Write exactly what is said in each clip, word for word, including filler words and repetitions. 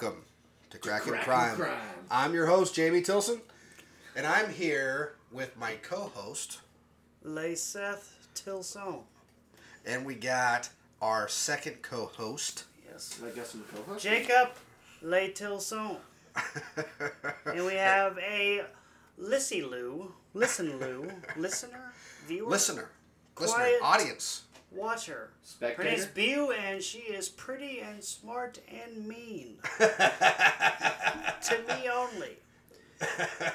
welcome to Crackin' Crime. Crime. I'm your host, Jamie Tilson, and I'm here with my co-host, Laseth Tilson. And we got our second co-host. Yes, I got some co-hosts. Jacob Le Tilson. And we have a Lissy Lou, Listen Lou, listener, viewer, listener, listener, audience, watcher, spectator. Her name's Beau, and she is pretty and smart and mean. To me only.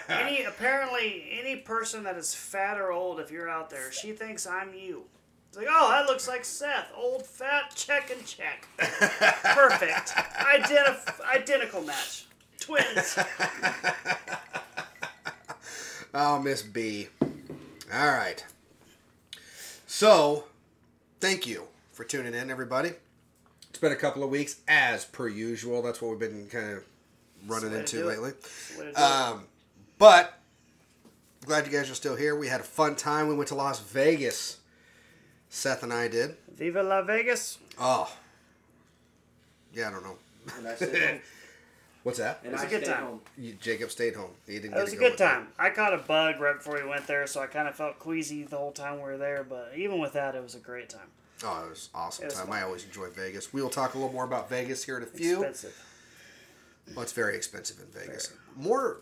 Any apparently any person that is fat or old, if you're out there, she thinks I'm you. It's like, oh, that looks like Seth, old fat, check and check, perfect, Identif- identical match, twins. Oh, Miss B. All right. So, thank you for tuning in, everybody. It's been a couple of weeks, as per usual. That's what we've been kind of running into lately. Um, but, glad you guys are still here. We had a fun time. We went to Las Vegas. Seth and I did. Viva Las Vegas. Oh. Yeah, I don't know. And I said, what's that? And it was I a good time. You, Jacob stayed home. He didn't. It was a go good time. That. I caught a bug right before we went there, so I kind of felt queasy the whole time we were there. But even with that, it was a great time. Oh, it was an awesome was time. Fun. I always enjoy Vegas. We will talk a little more about Vegas here in a few. Expensive. Well, it's very expensive in Vegas. Fair. More,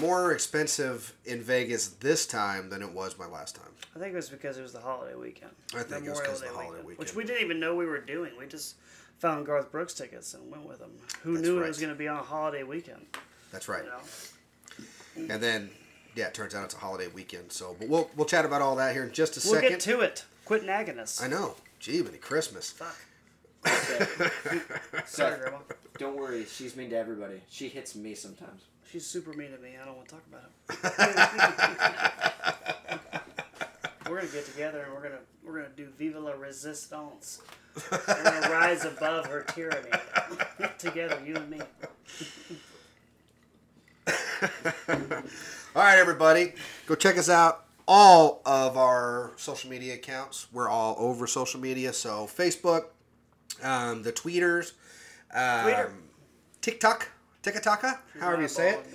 more expensive in Vegas this time than it was my last time. I think it was because it was the holiday weekend. I think Memorial it was because of the holiday weekend, weekend, which we didn't even know we were doing. We just found Garth Brooks tickets and went with them. Who That's knew right. it was going to be on a holiday weekend? That's right. You know? And then, yeah, it turns out it's a holiday weekend. So, but we'll we'll chat about all that here in just a we'll second. We'll get to it. Quit nagging us. I know. Gee, but it's Christmas. Fuck. Okay. Sorry, Grandma. Don't worry. She's mean to everybody. She hits me sometimes. She's super mean to me. I don't want to talk about it. We're gonna get together and we're gonna we're gonna do Viva la Resistance. We're gonna rise above her tyranny. Together, you and me. All right, everybody, go check us out. All of our social media accounts. We're all over social media. So Facebook, um, the tweeters, um, Twitter, TikTok, TikTok, however you say it.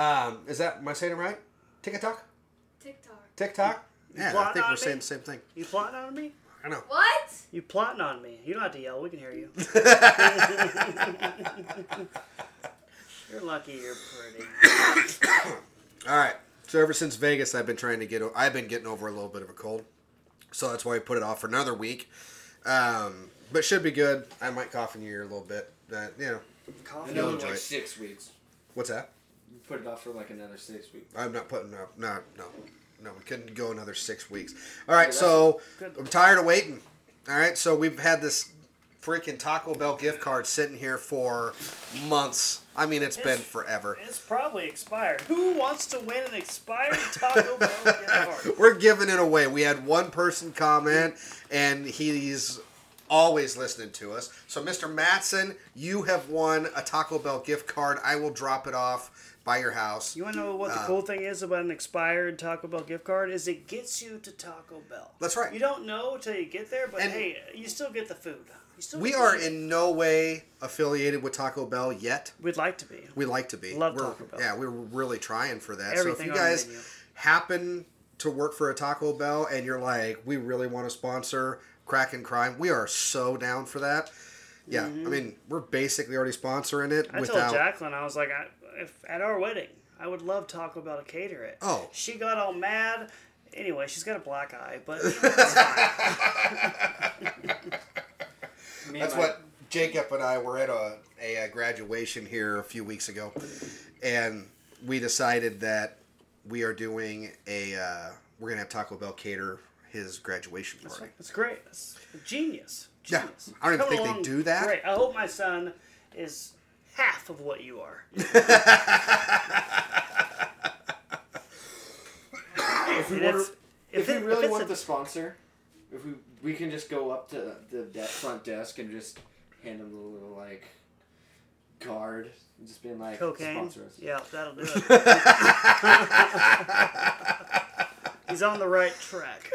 Um, is that am I saying it right? TikTok. TikTok. TikTok. Yeah, I think we're saying the same thing. You plotting on me? I know. What? You plotting on me. You don't have to yell. We can hear you. You're lucky you're pretty. All right. So ever since Vegas, I've been trying to get... I've been getting over a little bit of a cold. So that's why we put it off for another week. Um, but should be good. I might cough in your ear a little bit. That, you know. Cough? Another like it. six weeks. What's that? You put it off for like another six weeks. I'm not putting it off. No, no. No, we couldn't go another six weeks. All right, so I'm tired of waiting. All right, so we've had this freaking Taco Bell gift card sitting here for months. I mean, it's, it's been forever. It's probably expired. Who wants to win an expired Taco Bell gift card? We're giving it away. We had one person comment, and he's always listening to us. So, Mister Matson, you have won a Taco Bell gift card. I will drop it off by your house. You want to know what the um, cool thing is about an expired Taco Bell gift card? Is it gets you to Taco Bell. That's right. You don't know until you get there, but and hey, you still get the food. You still we get are food. In no way affiliated with Taco Bell yet. We'd like to be. We'd like to be. Love we're, Taco Bell. Yeah, we're really trying for that. Everything so if you guys happen to work for a Taco Bell and you're like, we really want to sponsor Crackin' Crime, we are so down for that. Yeah, mm-hmm. I mean, we're basically already sponsoring it. I without... told Jacqueline, I was like, I, if at our wedding, I would love Taco Bell to cater it. Oh. She got all mad. Anyway, she's got a black eye, but it's fine. That's my... what Jacob and I were at a, a graduation here a few weeks ago, and we decided that we are doing a, uh, we're going to have Taco Bell cater his graduation party. That's, right. That's great. That's genius. Genius. Yeah, I don't Come even think they do that. Great. I hope my son is half of what you are. if we, were, if if it, we really if want a, the sponsor, if we we can just go up to the, the front desk and just hand them the little like card, and just being like cocaine. Sponsor us. Yeah, that'll do it. He's on the right track.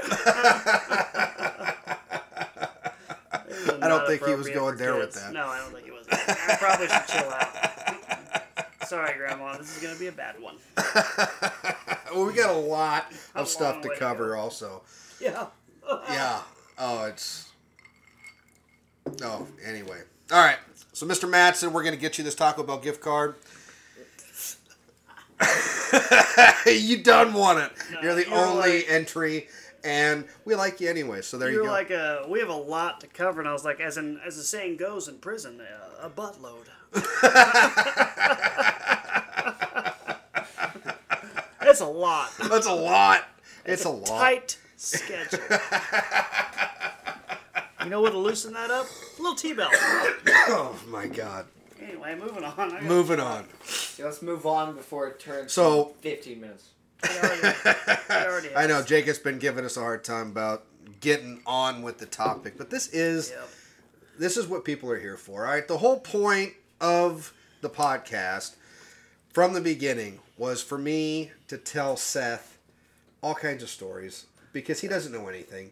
I don't think he was going there with that. No, I don't think he was. I probably should chill out. Sorry, Grandma. This is going to be a bad one. Well, we got a lot of a stuff to cover, to also. Yeah. Yeah. Oh, it's... Oh, anyway. All right. So, Mister Mattson, we're going to get you this Taco Bell gift card. You done won it. No, you're the you're only like, entry, and we like you anyway. So there you go. You're like, a, we have a lot to cover, and I was like, as in, as the saying goes in prison, a, a buttload. That's a lot. That's a lot. It's, it's a, a lot. Tight schedule. You know what will loosen that up? A little T-bell. Oh my God. Anyway, moving on. Moving on. Yeah, let's move on before it turns so, fifteen minutes. It already, it already I know, Jake has been giving us a hard time about getting on with the topic, but this is yep. this is what people are here for, all right? The whole point of the podcast from the beginning was for me to tell Seth all kinds of stories because he doesn't know anything.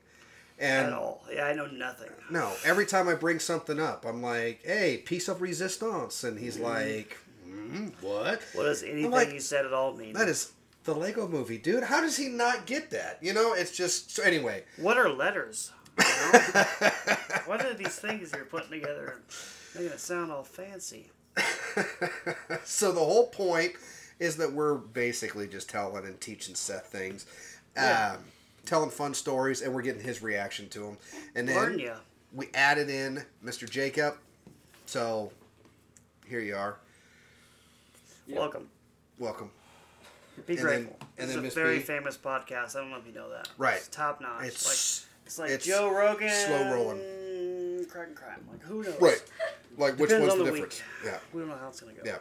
And at all. Yeah, I know nothing. No. Every time I bring something up, I'm like, hey, piece of resistance. And he's mm. like, mm, what? What does anything like, you said at all mean? That is the Lego movie, dude. How does he not get that? You know, it's just, so anyway. What are letters? You know? What are these things you're putting together and making it sound all fancy? So the whole point is that we're basically just telling and teaching Seth things. Yeah. Um, telling fun stories, and we're getting his reaction to them. And then Learn ya. we added in Mister Jacob. So, here you are. Yep. Welcome. Welcome. Be and grateful. Then, and then it's a very B. famous podcast. I don't know if you know that. Right. It's top notch. It's like, it's like it's Joe Rogan. Slow rolling. Crackin' Crime. Like, who knows? Right. Like, which Depends one's on the, the difference? Week. Yeah. We don't know how it's going to go. Yeah.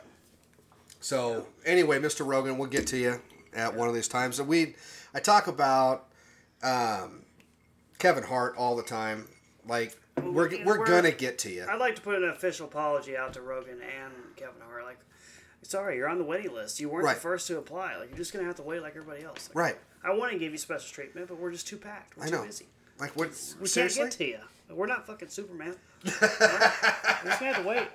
So, yeah. Anyway, Mister Rogan, we'll get to you at yeah. one of these times. And we, I talk about Um, Kevin Hart all the time. Like well, we're we're, we're gonna get to you. I'd like to put an official apology out to Rogan and Kevin Hart. Like, sorry, you're on the waiting list. You weren't right. the first to apply. Like, you're just gonna have to wait like everybody else. Like, right. I want to give you special treatment, but we're just too packed. We're I know. too busy. Like what? We seriously? Can't get to you. We're not fucking Superman. We're just gonna have to wait.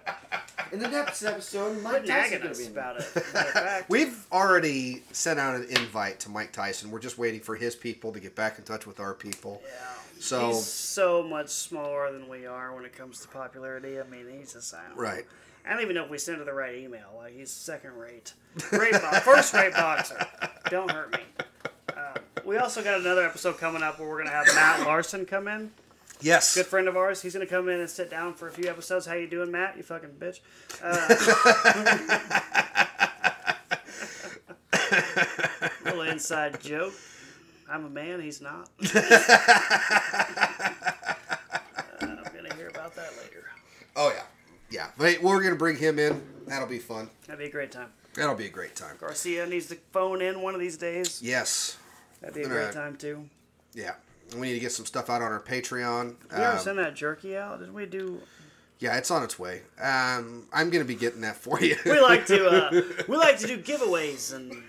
In the next episode, Mike Tyson's gonna be about it. Fact, we've already sent out an invite to Mike Tyson. We're just waiting for his people to get back in touch with our people. Yeah. So he's so much smaller than we are when it comes to popularity. I mean, he's just I don't right. know. I don't even know if we sent her the right email. Like he's second rate, rate bo- first rate boxer. Don't hurt me. Uh, we also got another episode coming up where we're gonna have Matt Larson come in. Yes. Good friend of ours. He's going to come in and sit down for a few episodes. How you doing, Matt? You fucking bitch. Uh, little inside joke. I'm a man. He's not. uh, I'm going to hear about that later. Oh, yeah. Yeah. But we're going to bring him in. That'll be fun. That'll be a great time. That'll be a great time. Garcia needs to phone in one of these days. Yes. That'd be a great uh, time, too. Yeah. We need to get some stuff out on our Patreon. Did we ever um, send that jerky out? Didn't we do... Yeah, it's on its way. Um, I'm going to be getting that for you. we like to uh, we like to do giveaways and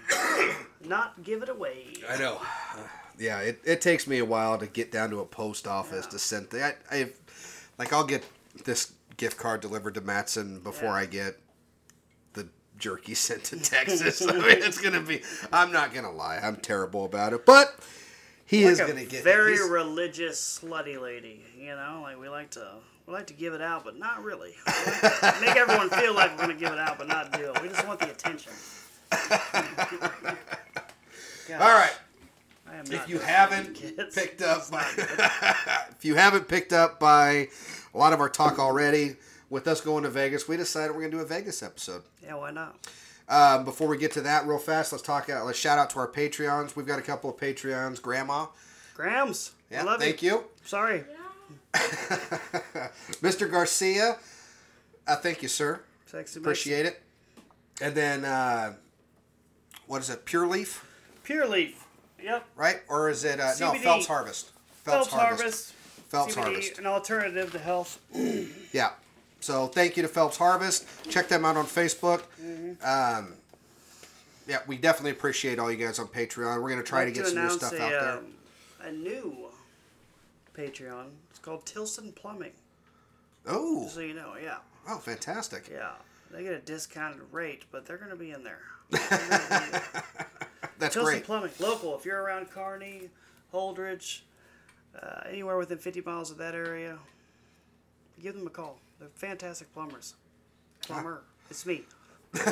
not give it away. I know. Uh, yeah, it, it takes me a while to get down to a post office yeah. to send things. I, I, like, I'll get this gift card delivered to Mattson before yeah. I get the jerky sent to Texas. I mean, it's going to be... I'm not going to lie. I'm terrible about it, but... He like is going to get very religious slutty lady, you know. Like we like to, we like to give it out, but not really. We like to make everyone feel like we're going to give it out, but not do it. We just want the attention. God, all right. I am if you haven't picked up by, if you haven't picked up by a lot of our talk already with us going to Vegas, we decided we're going to do a Vegas episode. Yeah, why not? Um, before we get to that real fast, let's talk. Uh, let's shout out to our Patreons. We've got a couple of Patreons. Grandma. Grams. Yeah, I love thank you. you. Sorry. Yeah. Mister Garcia. Uh, thank you, sir. Sexy Appreciate mix. it. And then, uh, what is it? Pure Leaf? Pure Leaf. Yep. Right? Or is it, uh, no, Phelps Harvest. Phelps, Phelps Harvest. Harvest. Phelps C B D, Harvest. An alternative to health. Yeah. So thank you to Phelps Harvest. Check them out on Facebook. Mm-hmm. Um, yeah, we definitely appreciate all you guys on Patreon. We're going to try to get to some new stuff a, out there. Um, a new Patreon. It's called Tilson Plumbing. Oh. So you know, yeah. Oh, fantastic. Yeah. They get a discounted rate, but they're going to be in there. Be in there. That's Tilson great. Tilson Plumbing, local. If you're around Kearney, Holdridge, uh, anywhere within fifty miles of that area, give them a call. They're fantastic plumbers. Plumber. Huh? It's me. I'm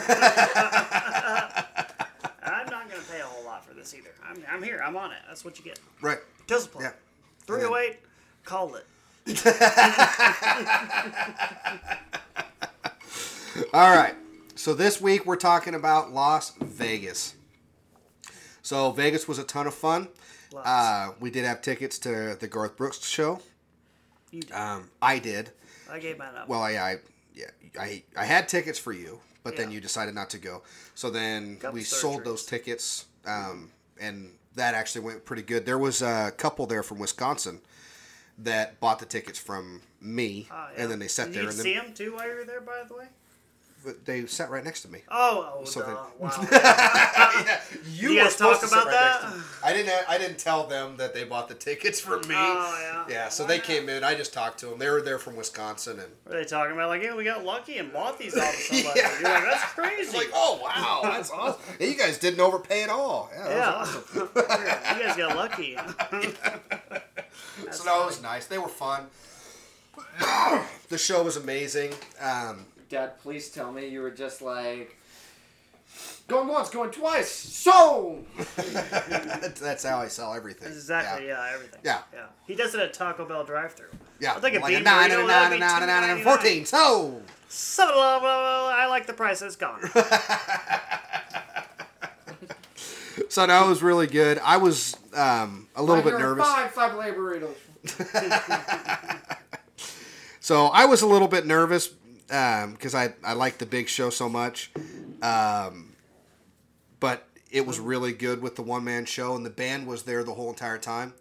not going to pay a whole lot for this either. I'm, I'm here. I'm on it. That's what you get. Right. Tilson Plumbing. Yeah. three oh eight, call it. All right. So this week we're talking about Las Vegas. So Vegas was a ton of fun. Uh, we did have tickets to the Garth Brooks show. You did. Um, I did. I gave mine up. Well, I, I yeah, I I had tickets for you, but yeah. then you decided not to go. So then couple we sold those tickets, um, and that actually went pretty good. There was a couple there from Wisconsin that bought the tickets from me, uh, yeah. and then they sat Did there. Did you and see then, them, too, while you were there, by the way? But they sat right next to me. Oh, oh so duh. They, wow. yeah, you, you were supposed to sit right that? next to me. I didn't, I didn't tell them that they bought the tickets from me. Oh, yeah. Yeah, so oh, they yeah. came in. I just talked to them. They were there from Wisconsin. And were they talking about, like, yeah, we got lucky and bought these off of somebody. yeah. You're like, that's crazy. It's like, oh, wow, that's awesome. Yeah, you guys didn't overpay at all. Yeah, yeah. Awesome. You guys got lucky. That's so that funny. was nice. They were fun. The show was amazing. Um, Dad, please tell me you were just like, going once, going twice, so! that's, that's how I sell everything. That's exactly, yeah. yeah, everything. Yeah. yeah. He does it at Taco Bell drive-thru. Yeah. I think like a bean nine burrito, nine, nine, nine, nine, nine, fourteen, so! So, blah, blah, blah, I like the price, it's gone. So no, it was really good. I was um, a little bit nervous. Five, five labor So I was a little bit nervous because um, I, I like the big show so much. Um, but it was really good with the one-man show, and the band was there the whole entire time.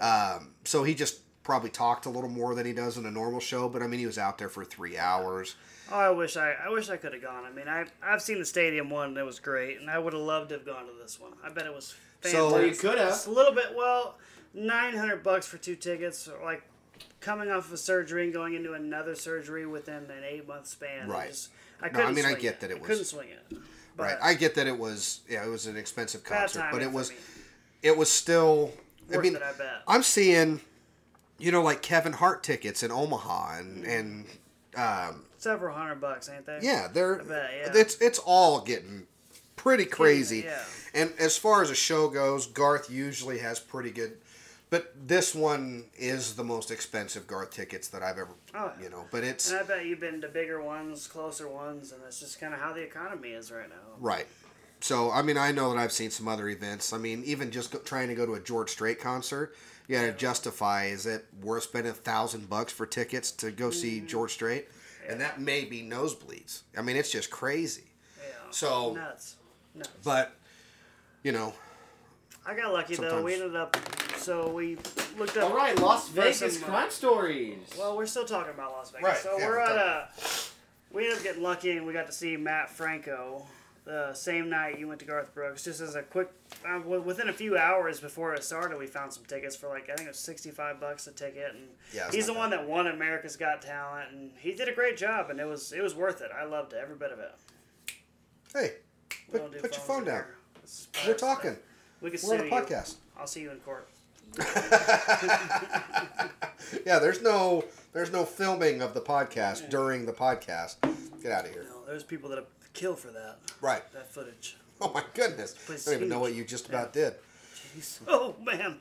Um, so he just probably talked a little more than he does in a normal show. But, I mean, he was out there for three hours. Oh, I wish I I wish I could have gone. I mean, I, I've seen the stadium one, and it was great, and I would have loved to have gone to this one. I bet it was fantastic. So you could have. It's a little bit, well, nine hundred bucks for two tickets, like coming off of a surgery and going into another surgery within an eight-month span. Right. I, just, I couldn't no, I mean, swing I get it. that it was. I couldn't swing it. But right. I get that it was, yeah, it was an expensive concert, but it was, it was still, Worth I mean, it, I bet. I'm seeing, you know, like Kevin Hart tickets in Omaha and, and, um, several hundred bucks, ain't they? Yeah, they're bet, yeah. it's it's all getting pretty crazy. Yeah, yeah. And as far as a show goes, Garth usually has pretty good, but this one is the most expensive Garth tickets that I've ever, oh, you know. But it's. And I bet you've been to bigger ones, closer ones, and that's just kind of how the economy is right now. Right. So I mean, I know that I've seen some other events. I mean, even just go, trying to go to a George Strait concert, you got to yeah. justify: is it worth spending a thousand bucks for tickets to go see mm-hmm. George Strait? And that may be nosebleeds. I mean, it's just crazy. Yeah. So nuts. nuts. But, you know. I got lucky, sometimes. though. We ended up, so we looked up. All right, Las Vegas crime stories. Well, we're still talking about Las Vegas. Right. So yeah, we're at a, we ended up getting lucky, and we got to see Matt Franco the same night you went to Garth Brooks. Just as a quick, uh, within a few hours before it started, we found some tickets for like, I think it was sixty-five bucks a ticket. And yeah, he's the one that won America's Got Talent, and he did a great job, and it was it was worth it. I loved it, every bit of it. Hey, put, do put your phone down. We're talking. We can We're on a podcast. You. I'll see you in court. yeah, there's no there's no filming of the podcast yeah. during the podcast. Get out of here. No, there's people that have kill for that. Right. That footage. Oh my goodness. I don't even know what you just about yeah. did. Jeez. Oh man.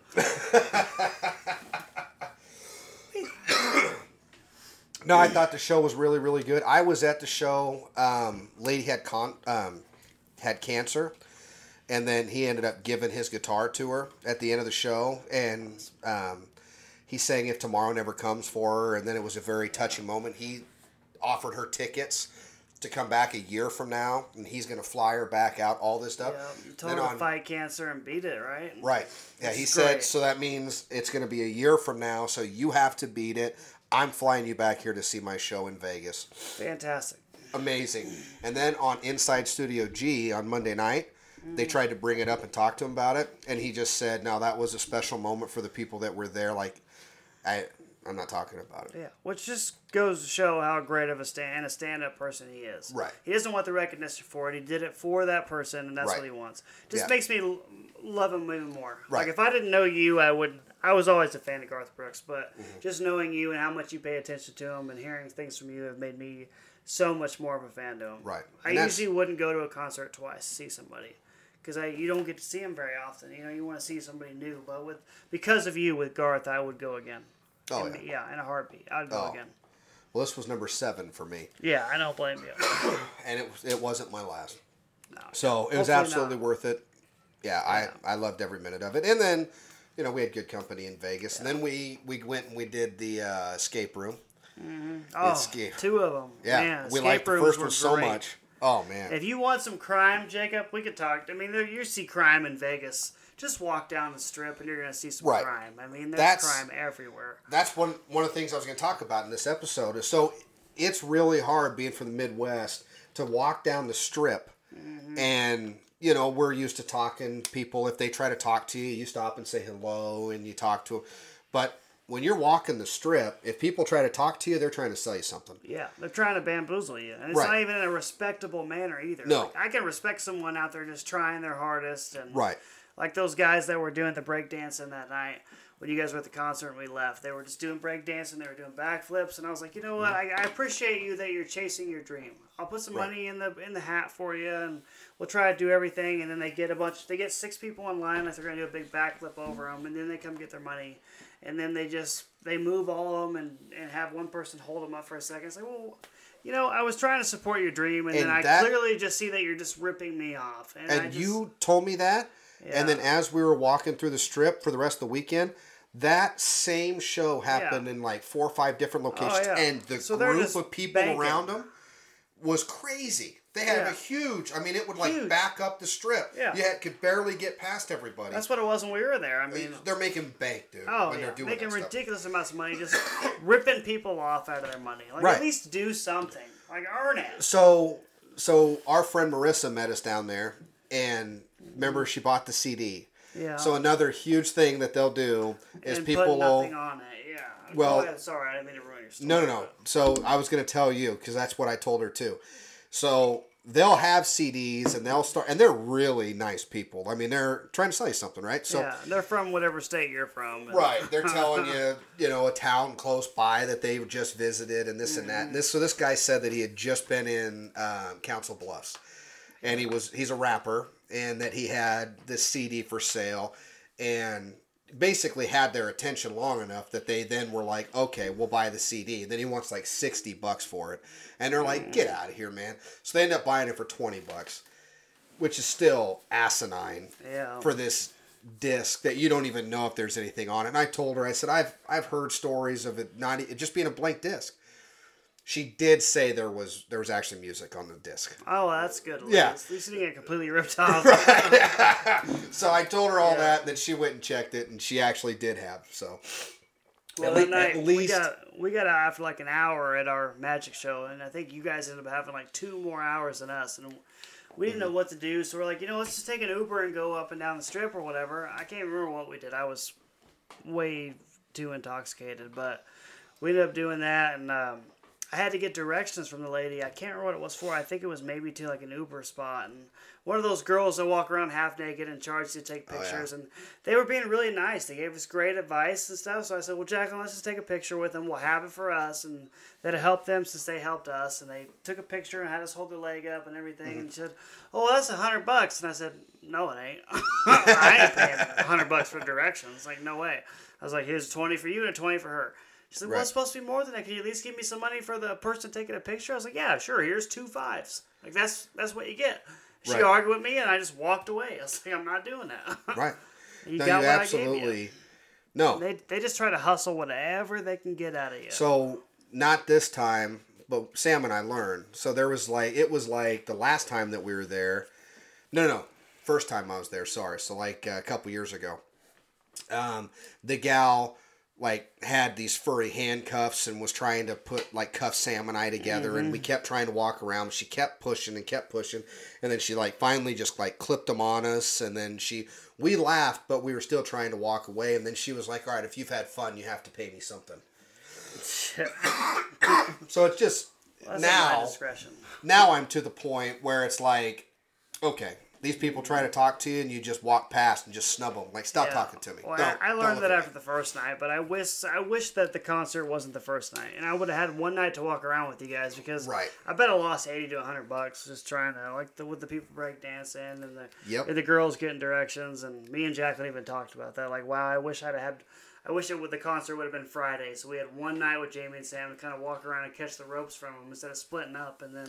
No, I thought the show was really, really good. I was at the show. Um, lady had con um, had cancer, and then he ended up giving his guitar to her at the end of the show, and um, he sang "If Tomorrow Never Comes" for her, and then it was a very touching moment. He offered her tickets to come back a year from now, and he's going to fly her back out, all this stuff. Yeah, you told her to fight cancer and beat it, right? Right. Yeah, he said, so that means it's going to be a year from now, so you have to beat it. I'm flying you back here to see my show in Vegas. Fantastic. Amazing. And then on Inside Studio G on Monday night, mm-hmm. they tried to bring it up and talk to him about it, and he just said, no, that was a special moment for the people that were there. Like, I... I'm not talking about it. Yeah, which just goes to show how great of a stand a stand-up person he is. Right. He doesn't want the recognition for it. He did it for that person, and that's right. what he wants. Just yeah. makes me l- love him even more. Right. Like, if I didn't know you, I would. I was always a fan of Garth Brooks, but mm-hmm. just knowing you and how much you pay attention to him and hearing things from you have made me so much more of a fan to him. Right. And I usually wouldn't go to a concert twice to see somebody. Because I you don't get to see him very often. You know, you want to see somebody new. But with because of you, with Garth, I would go again. Oh, in, yeah. Yeah, in a heartbeat. I'd go oh. again. Well, this was number seven for me. Yeah, I don't blame you. And it, it wasn't my last. No. So it was absolutely not. worth it. Yeah, yeah. I, I loved every minute of it. And then, you know, we had good company in Vegas. Yeah. And then we, we went and we did the uh, escape room. Mm-hmm. Oh, escape. Two of them. Yeah, man, we liked the first one so much. Oh, man. If you want some crime, Jacob, we could talk. I mean, there, you see crime in Vegas. Just walk down the strip and you're going to see some right. crime. I mean, there's that's, crime everywhere. That's one one of the things I was going to talk about in this episode. Is so it's really hard, being from the Midwest, to walk down the strip. Mm-hmm. And, you know, we're used to talking people. If they try to talk to you, you stop and say hello and you talk to them. But when you're walking the strip, if people try to talk to you, they're trying to sell you something. Yeah, they're trying to bamboozle you. And it's right. not even in a respectable manner either. No. Like, I can respect someone out there just trying their hardest. And right. Like those guys that were doing the breakdancing that night when you guys were at the concert and we left. They were just doing breakdancing. They were doing backflips. And I was like, you know what? I, I appreciate you that you're chasing your dream. I'll put some right. money in the in the hat for you, and we'll try to do everything. And then they get a bunch. They get six people in line like they're going to do a big backflip over them. And then they come get their money. And then they just, they move all of them and, and have one person hold them up for a second. It's like, well, you know, I was trying to support your dream, and, and then I that, clearly just see that you're just ripping me off. And, and I just, you told me that, yeah. and then as we were walking through the strip for the rest of the weekend, that same show happened yeah. in like four or five different locations, oh, yeah. and the so group of people banking. around them was crazy. They had yeah. a huge, I mean, it would like huge. back up the strip. Yeah. Yeah, it could barely get past everybody. That's what it was when we were there. I mean, they're making bank, dude. Oh, when yeah. they're doing making ridiculous stuff. amounts of money, just ripping people off out of their money. Like, right. at least do something. Like, earn it. So, so our friend Marissa met us down there, and remember, she bought the C D. Yeah. So another huge thing that they'll do is and people put nothing will, on it. Yeah. Well, oh, sorry, I didn't mean to ruin your story. No, no, no. But. So I was going to tell you, because that's what I told her too. So they'll have C Ds and they'll start, and they're really nice people. I mean, they're trying to sell you something, right? So yeah, they're from whatever state you're from. And right. They're telling you, you know, a town close by that they just visited and this mm-hmm. and that. And this, so this guy said that he had just been in um, Council Bluffs, and he was, he's a rapper, and that he had this C D for sale, and basically had their attention long enough that they then were like, okay, we'll buy the C D. And then he wants like sixty bucks for it. And they're like, get out of here, man. So they end up buying it for twenty bucks, which is still asinine yeah. for this disc that you don't even know if there's anything on it. And I told her, I said, I've, I've heard stories of it not it just being a blank disc. She did say there was there was actually music on the disc. Oh, that's good. Liz. Yeah. At least you didn't get completely ripped off. Right. So I told her all yeah. that, and then she went and checked it, and she actually did have. So well, at, le- night, at least we got, we got out for like an hour at our magic show, and I think you guys ended up having like two more hours than us, and we didn't mm-hmm. know what to do. So we're like, you know, let's just take an Uber and go up and down the strip or whatever. I can't remember what we did. I was way too intoxicated, but we ended up doing that, and um, I had to get directions from the lady. I can't remember what it was for. I think it was maybe to like an Uber spot. And one of those girls that walk around half naked and charge you to take pictures. Oh, yeah. And they were being really nice. They gave us great advice and stuff. So I said, well, Jacqueline, let's just take a picture with them. We'll have it for us. And that'll help them since they helped us. And they took a picture and had us hold their leg up and everything. Mm-hmm. And she said, oh, that's a hundred bucks. And I said, no, it ain't. I ain't paying a hundred bucks for directions. Like, no way. I was like, here's twenty for you and a twenty for her. She's like, well, right. it's supposed to be more than that. Can you at least give me some money for the person taking a picture? I was like, yeah, sure. Here's two fives. Like, that's that's what you get. She right. argued with me, and I just walked away. I was like, I'm not doing that. Right. You no, got you what absolutely. I gave you. No. They, they just try to hustle whatever they can get out of you. So, not this time, but Sam and I learned. So, there was like, it was like the last time that we were there. No, no. First time I was there, sorry. So, like a couple years ago, um, the gal like had these furry handcuffs and was trying to put like cuff Sam and I together, mm-hmm. and we kept trying to walk around. She kept pushing and kept pushing, and then she like finally just like clipped them on us, and then she we laughed, but we were still trying to walk away. And then she was like, all right, if you've had fun, you have to pay me something. tip. So it's just well, now. Now I'm to the point where it's like, okay, these people try to talk to you, and you just walk past and just snub them. Like, stop yeah. talking to me. Well, don't, I learned that after me. the first night, but I wish I wish that the concert wasn't the first night, and I would have had one night to walk around with you guys because right. I bet I lost eighty to a hundred bucks just trying to like the, with the people break dancing and the yep. and the girls getting directions, and me and Jacqueline even talked about that. Like, wow, I wish I'd had. I wish it would, the concert would have been Friday, so we had one night with Jamie and Sam to kind of walk around and catch the ropes from them instead of splitting up and then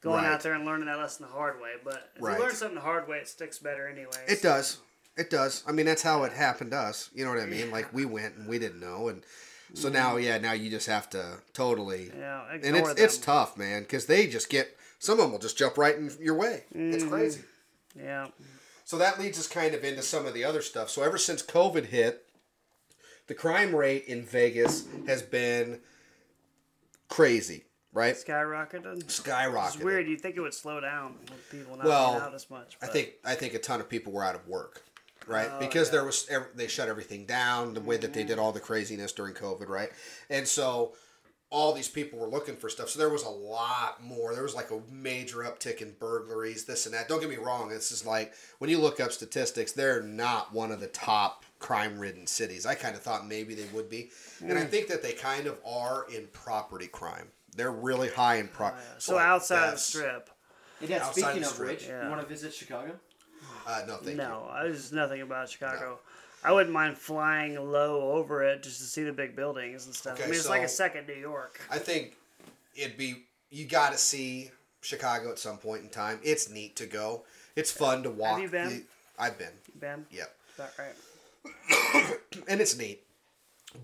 going right. out there and learning that lesson the hard way. But if right. you learn something the hard way, it sticks better anyway. It so. does. It does. I mean, that's how it happened to us. You know what I mean? Yeah. Like, we went and we didn't know. And so now, yeah, now you just have to totally. Yeah, ignore And it's, them. It's tough, man, because they just get, some of them will just jump right in your way. Mm-hmm. It's crazy. Yeah. So that leads us kind of into some of the other stuff. So ever since COVID hit, the crime rate in Vegas has been crazy, right? Skyrocketed. Skyrocketed. It's weird. You'd think it would slow down with people not well, being out as much. But. I think I think a ton of people were out of work, right? Oh, because yeah. there was they shut everything down the way that they did all the craziness during COVID, right? And so all these people were looking for stuff. So there was a lot more. There was like a major uptick in burglaries, this and that. Don't get me wrong. This is like when you look up statistics, they're not one of the top crime-ridden cities. I kind of thought maybe they would be. And I think that they kind of are in property crime. They're really high in property. Oh, yeah. So like outside of the Strip. And yeah, speaking of which, yeah. you want to visit Chicago? Uh, no, thank no, you. No, there's nothing about Chicago. No. I wouldn't mind flying low over it just to see the big buildings and stuff. Okay, I mean, it's so like a second New York. I think it'd be, you got to see Chicago at some point in time. It's neat to go. It's fun to walk. Have you been? I've been. You've been? Yep. Is that right? And it's neat,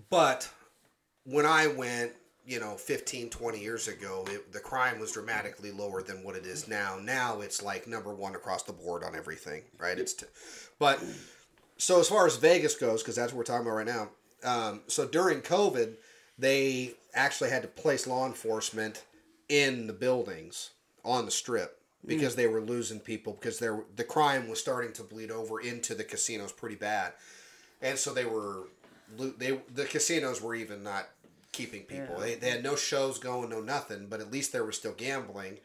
but when I went, you know, fifteen, twenty years ago, it, the crime was dramatically lower than what it is now. Now it's like number one across the board on everything, right? It's, t- but so as far as Vegas goes, because that's what we're talking about right now. Um, so during COVID, they actually had to place law enforcement in the buildings on the Strip. Because they were losing people, because there the crime was starting to bleed over into the casinos pretty bad, and so they were, they the casinos were even not keeping people. Yeah. They they had no shows going, no nothing, but at least there was still gambling,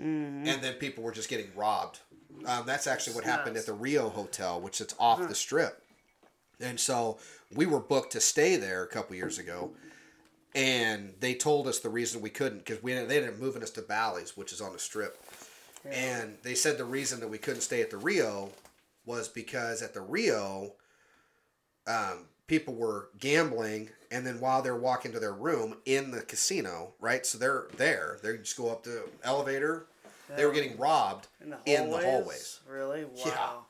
mm-hmm. and then people were just getting robbed. Um, that's actually what happened at the Rio Hotel, which is off huh. the Strip, and so we were booked to stay there a couple years ago. And they told us the reason we couldn't because we they ended up moving us to Bally's, which is on the Strip. Yeah. And they said the reason that we couldn't stay at the Rio was because at the Rio, um, people were gambling, and then while they're walking to their room in the casino, right? So they're there. They just go up the elevator. Yeah. They were getting robbed in the hallways. In the hallways. Really? Wow. Yeah. Which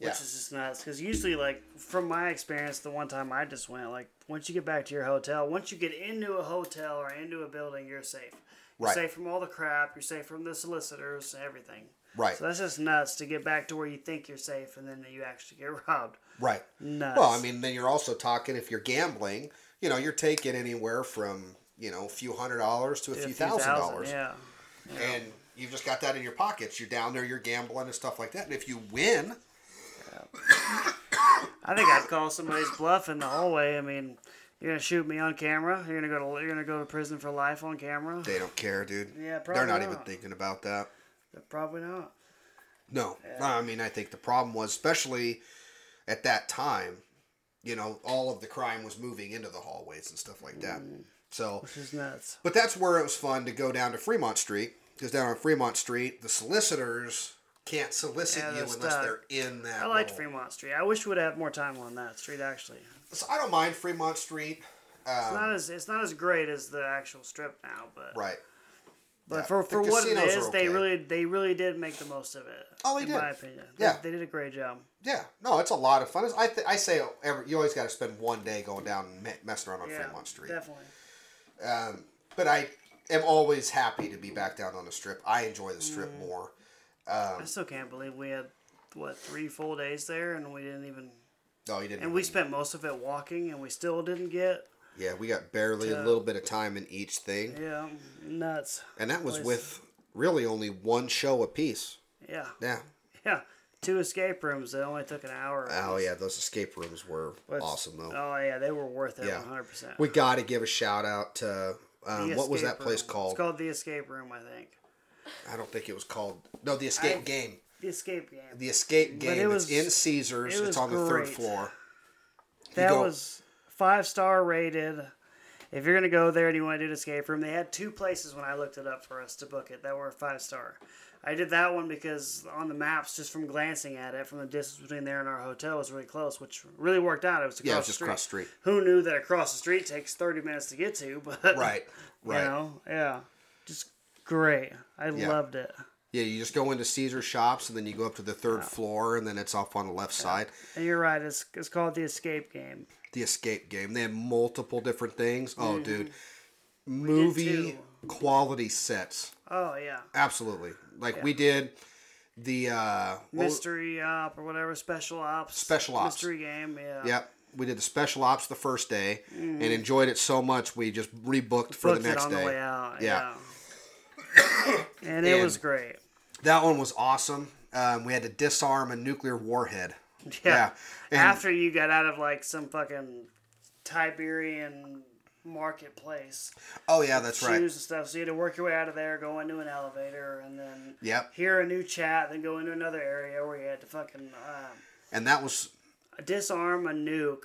yeah. is just nuts. Because usually, like, from my experience, the one time I just went, like, once you get back to your hotel, once you get into a hotel or into a building, you're safe. Right. You're safe from all the crap. You're safe from the solicitors and everything. Right. So that's just nuts to get back to where you think you're safe and then you actually get robbed. Right. Nuts. Well, I mean, then you're also talking, if you're gambling, you know, you're taking anywhere from, you know, a few hundred dollars to a, to few, a few thousand, thousand dollars. Yeah. yeah. And you've just got that in your pockets. You're down there, you're gambling and stuff like that. And if you win. Yeah. I think I'd call somebody's bluff in the hallway. I mean. You're gonna shoot me on camera. You're gonna go to you're gonna go to prison for life on camera. They don't care, dude. Yeah, probably. They're not, not even thinking about that. They're probably not. No, yeah. I mean, I think the problem was, especially at that time, you know, all of the crime was moving into the hallways and stuff like that. Mm. So, which is nuts. But that's where it was fun to go down to Fremont Street, because down on Fremont Street, the solicitors can't solicit yeah, you unless stuck. They're in that. I liked role. Fremont Street. I wish we would have more time on that street actually. So I don't mind Fremont Street. Um, it's not as it's not as great as the actual Strip now, but right. But yeah. for, for what it is, okay. they really they really did make the most of it. Oh, they in did. In my opinion, yeah, they, they did a great job. Yeah, no, it's a lot of fun. I th- I say every, you always got to spend one day going down and me- messing around on yeah, Fremont Street. Definitely. Um, but I am always happy to be back down on the Strip. I enjoy the Strip mm. more. Um, I still can't believe we had what three full days there and we didn't even. Oh, you didn't. And we spent most of it walking, and we still didn't get. Yeah, we got barely to, a little bit of time in each thing. Yeah, nuts. And that was with really only one show a piece. Yeah. Yeah. Yeah. two escape rooms that only took an hour. Oh, yeah. Those escape rooms were What's, awesome, though. Oh, yeah. They were worth it, yeah. one hundred percent. We got to give a shout out to, um, what was that place room. called? It's called The Escape Room, I think. I don't think it was called. No, The Escape I, Game. The Escape Game. The Escape Game. It was, it's in Caesars. It it's on great. the third floor. That go, was five-star rated. If you're going to go there and you want to do an escape room, they had two places when I looked it up for us to book it that were five-star. I did that one because on the maps, just from glancing at it, from the distance between there and our hotel was really close, which really worked out. It was across yeah, it was just the street. Across the street. Who knew that across the street takes thirty minutes to get to? But right, right, you know, yeah, just great. I yeah. loved it. Yeah, you just go into Caesar Shops and then you go up to the third yeah. floor and then it's off on the left yeah. side. And you're right. It's it's called The Escape Game. The Escape Game. They had multiple different things. Oh, mm-hmm. dude, movie quality sets. Oh yeah, absolutely. Like yeah. we did the uh, mystery op or whatever, special ops, special ops mystery game. Yeah, yep. We did the special ops the first day mm. and enjoyed it so much we just rebooked we for the next it on day. The way out. Yeah, yeah. and it and was great. That one was awesome. Um, we had to disarm a nuclear warhead. Yeah, yeah. And after you got out of like some fucking Tiberian marketplace. Oh yeah, that's right. Shoes and stuff. So you had to work your way out of there, go into an elevator, and then yep. hear a new chat, then go into another area where you had to fucking. Uh, and that was disarm a nuke,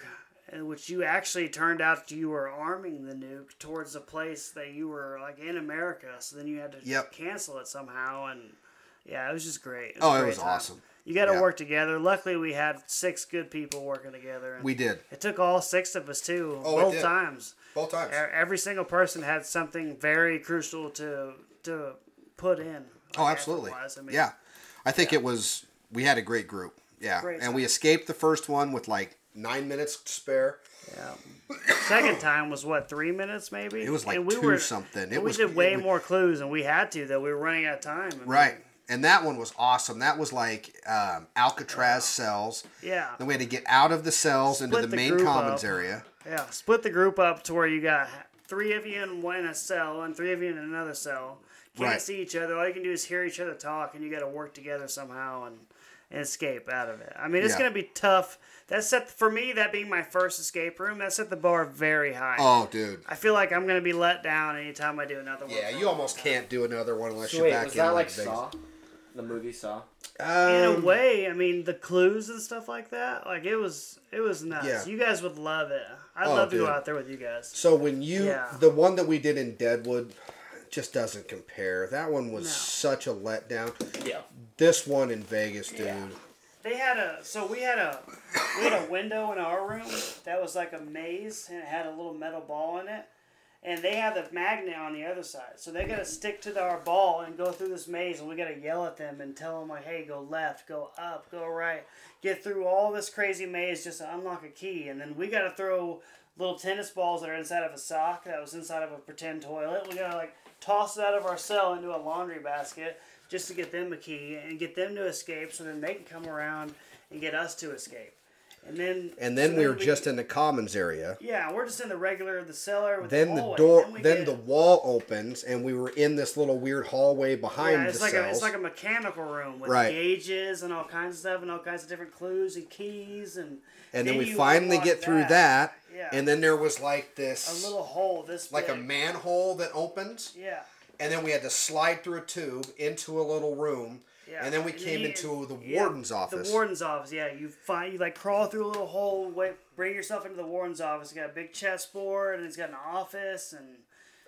which you actually turned out you were arming the nuke towards a place that you were like in America. So then you had to yep. cancel it somehow, and yeah, it was just great. It was oh, a great it was time. awesome. You got to yeah. work together. Luckily, we had six good people working together. And we did. It took all six of us, too, oh, both times. Both times. Every single person had something very crucial to to put in. Like oh, absolutely. I mean, yeah. I think yeah. it was, we had a great group. Yeah. Great and time. We escaped the first one with like nine minutes to spare. Yeah. Second time was what, three minutes maybe? It was like and we two were, something. It we was, did way it, more clues than we had to, though. We were running out of time. I mean, right. And that one was awesome. That was like um, Alcatraz yeah. cells. Yeah. Then we had to get out of the cells split into the, the main commons up. area. Yeah. Split the group up to where you got three of you in one a cell and three of you in another cell. Can't right. see each other. All you can do is hear each other talk, and you got to work together somehow and, and escape out of it. I mean, it's yeah. going to be tough. That set for me, that being my first escape room, that set the bar very high. Oh, dude. I feel like I'm going to be let down anytime I do another one. Yeah, you almost can't do another one unless so you're wait, back in. Was that like Saw? The movie Saw. Um, in a way, I mean, the clues and stuff like that, like it was, it was nuts. Yeah. You guys would love it. I'd oh, love to dude. go out there with you guys. So when you, yeah. the one that we did in Deadwood, just doesn't compare. That one was no. such a letdown. Yeah. This one in Vegas, dude. Yeah. They had a, so we had a, we had a window in our room that was like a maze and it had a little metal ball in it. And they have the magnet on the other side. So they got to stick to our ball and go through this maze. And we got to yell at them and tell them, like, hey, go left, go up, go right. Get through all this crazy maze just to unlock a key. And then we got to throw little tennis balls that are inside of a sock that was inside of a pretend toilet. We got to, like, toss it out of our cell into a laundry basket just to get them a key and get them to escape so then they can come around and get us to escape. And then, and then so we were we, just in the commons area. Yeah, we're just in the regular, the cellar. With then the, the door, then, then get, the wall opens, and we were in this little weird hallway behind yeah, it's the like cells. A, it's like a mechanical room with right. gauges and all kinds of stuff, and all kinds of different clues and keys, and and then, then we finally get through that. that yeah. And then there was like this a little hole, this like big. a manhole that opens. Yeah. And then we had to slide through a tube into a little room. Yeah. And then we and came then you, into the yeah, warden's office. The warden's office, yeah. You find you like crawl through a little hole, wait, bring yourself into the warden's office. It's got a big chessboard, and it's got an office, and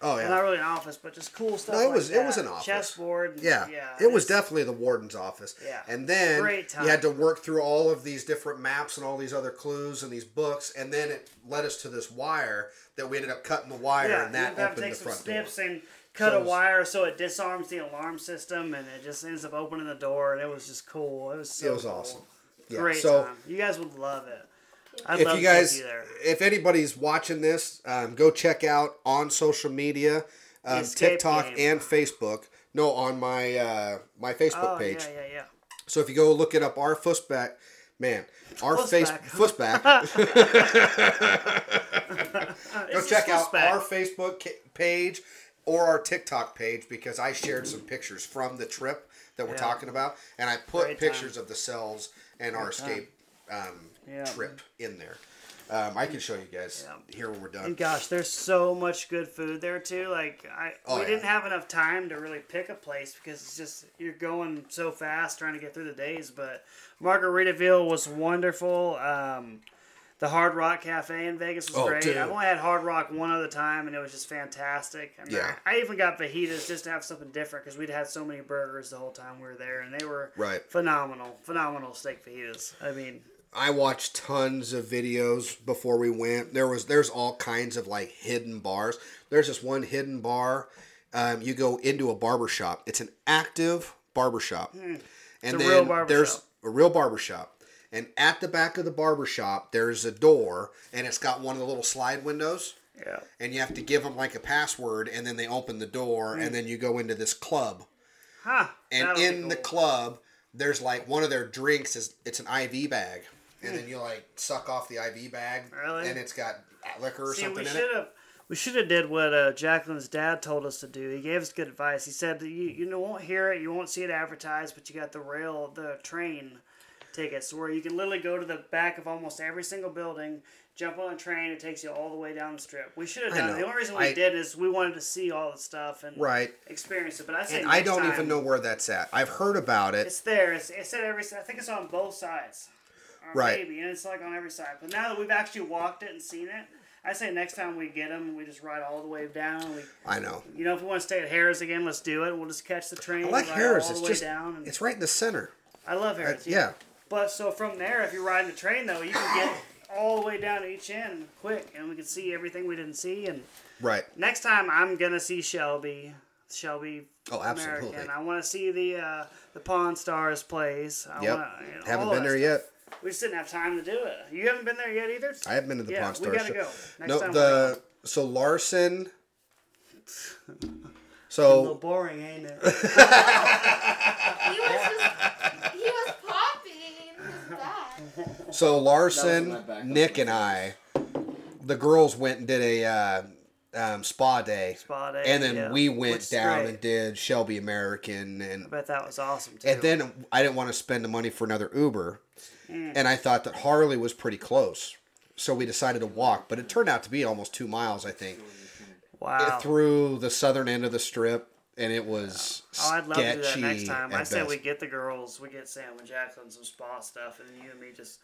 oh yeah, well, not really an office, but just cool stuff. No, it like was that. it was an office chessboard. And, yeah. yeah, it was definitely the warden's office. Yeah, and then Great time. you had to work through all of these different maps and all these other clues and these books, and then it led us to this wire that we ended up cutting the wire, yeah, and that opened the front door. And, Cut so a wire so it disarms the alarm system, and it just ends up opening the door, and it was just cool. It was so It was cool. awesome. Yeah. Great so, time. You guys would love it. I'd if love you guys, to see you there. If anybody's watching this, um, go check out on social media, um, TikTok game. and Facebook. No, on my uh, my Facebook oh, page. Yeah, yeah, yeah. So if you go look it up, our Fussback, man, our Facebook, Fussback. Fussback. Go check out Fussback. our Facebook page. or our TikTok page, because I shared some pictures from the trip that we're yeah. talking about, and I put Great pictures time. of the cells and Great our escape um, yeah. trip in there. Um, I can show you guys yeah. here when we're done. And gosh, there's so much good food there too. Like I, oh, we yeah. didn't have enough time to really pick a place because it's just you're going so fast trying to get through the days. But Margaritaville was wonderful. Um, the Hard Rock Cafe in Vegas was oh, great. Dude. I've only had Hard Rock one other time, and it was just fantastic. I mean, yeah. I even got fajitas just to have something different because we'd had so many burgers the whole time we were there, and they were right. phenomenal, phenomenal steak fajitas. I mean. I watched tons of videos before we went. There was there's all kinds of like hidden bars. There's this one hidden bar. Um, you go into a barbershop. It's an active barbershop. Mm. And it's a real barbershop. There's a real barbershop. And at the back of the barbershop, there's a door, and it's got one of the little slide windows. Yeah. And you have to give them like a password, and then they open the door, mm. and then you go into this club. Huh. And in cool. the club, there's like one of their drinks is it's an I V bag. And then you like suck off the I V bag, really? And it's got liquor or See, something we in it. We should have did what uh, Jacqueline's dad told us to do. He gave us good advice. He said you you won't hear it, you won't see it advertised, but you got the rail, the train tickets where you can literally go to the back of almost every single building, jump on a train, it takes you all the way down the strip. We should have done it. The only reason we I, did is we wanted to see all the stuff and right. experience it. But I say and I don't time, even know where that's at. I've heard about it. It's there. It's, it's at every. I think it's on both sides. Right, maybe, and it's like on every side. But now that we've actually walked it and seen it, I say next time we get them, we just ride all the way down. We, I know. You know, if we want to stay at Harrah's again, let's do it. We'll just catch the train. I like Harrah's. It's just down. It's right in the center. I love Harrah's. I, yeah. yeah. But so from there, if you're riding the train though, you can get all the way down to each end quick, and we can see everything we didn't see. And right. Next time, I'm gonna see Shelby. Shelby. Oh, absolutely. American. I want to see the uh, the Pawn Stars place. I yep. Wanna, you know, haven't been there stuff. yet. We just didn't have time to do it. You haven't been there yet either? I haven't been to the yeah, Pawn Stars. We gotta go. Next no, time the so Larson. So a little boring, ain't it? he was just he was popping his back. So Larson, Nick, and I, the girls went and did a uh, um, spa day. Spa day, and then yeah. we went Which down straight. and did Shelby American, and I bet that was awesome too. And then I didn't want to spend the money for another Uber. Mm. And I thought that Harley was pretty close, so we decided to walk. But it turned out to be almost two miles, I think. Wow! It, through the southern end of the strip, and it was sketchy. Oh, I'd love to do that next time. I said we get the girls, we get Sam and Jacqueline some spa stuff, and then you and me just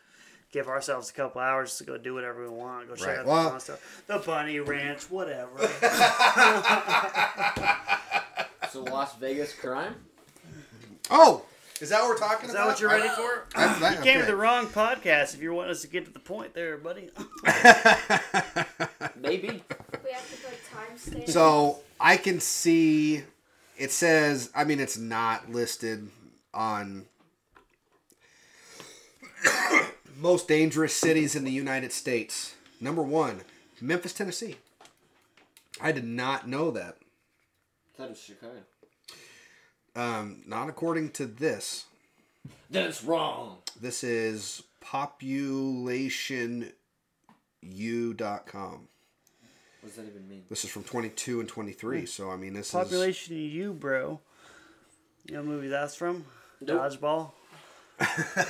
give ourselves a couple hours just to go do whatever we want, go check right. out the well, stuff, the bunny ranch, whatever. So Las Vegas crime. Oh. Is that what we're talking about? Is that about? what you're ready for? I, that, you came okay. to the wrong podcast if you want us to get to the point there, buddy. Maybe. We have to put timestamps. So I can see it says, I mean, it's not listed on most dangerous cities in the United States. Number one, Memphis, Tennessee. I did not know that. That is Chicago. Um, not according to this. That's wrong. This is population u dot com. What does that even mean? This is from twenty-two and twenty-three, so I mean this population is... Population U, bro. You know what movie that's from? Nope. Dodgeball.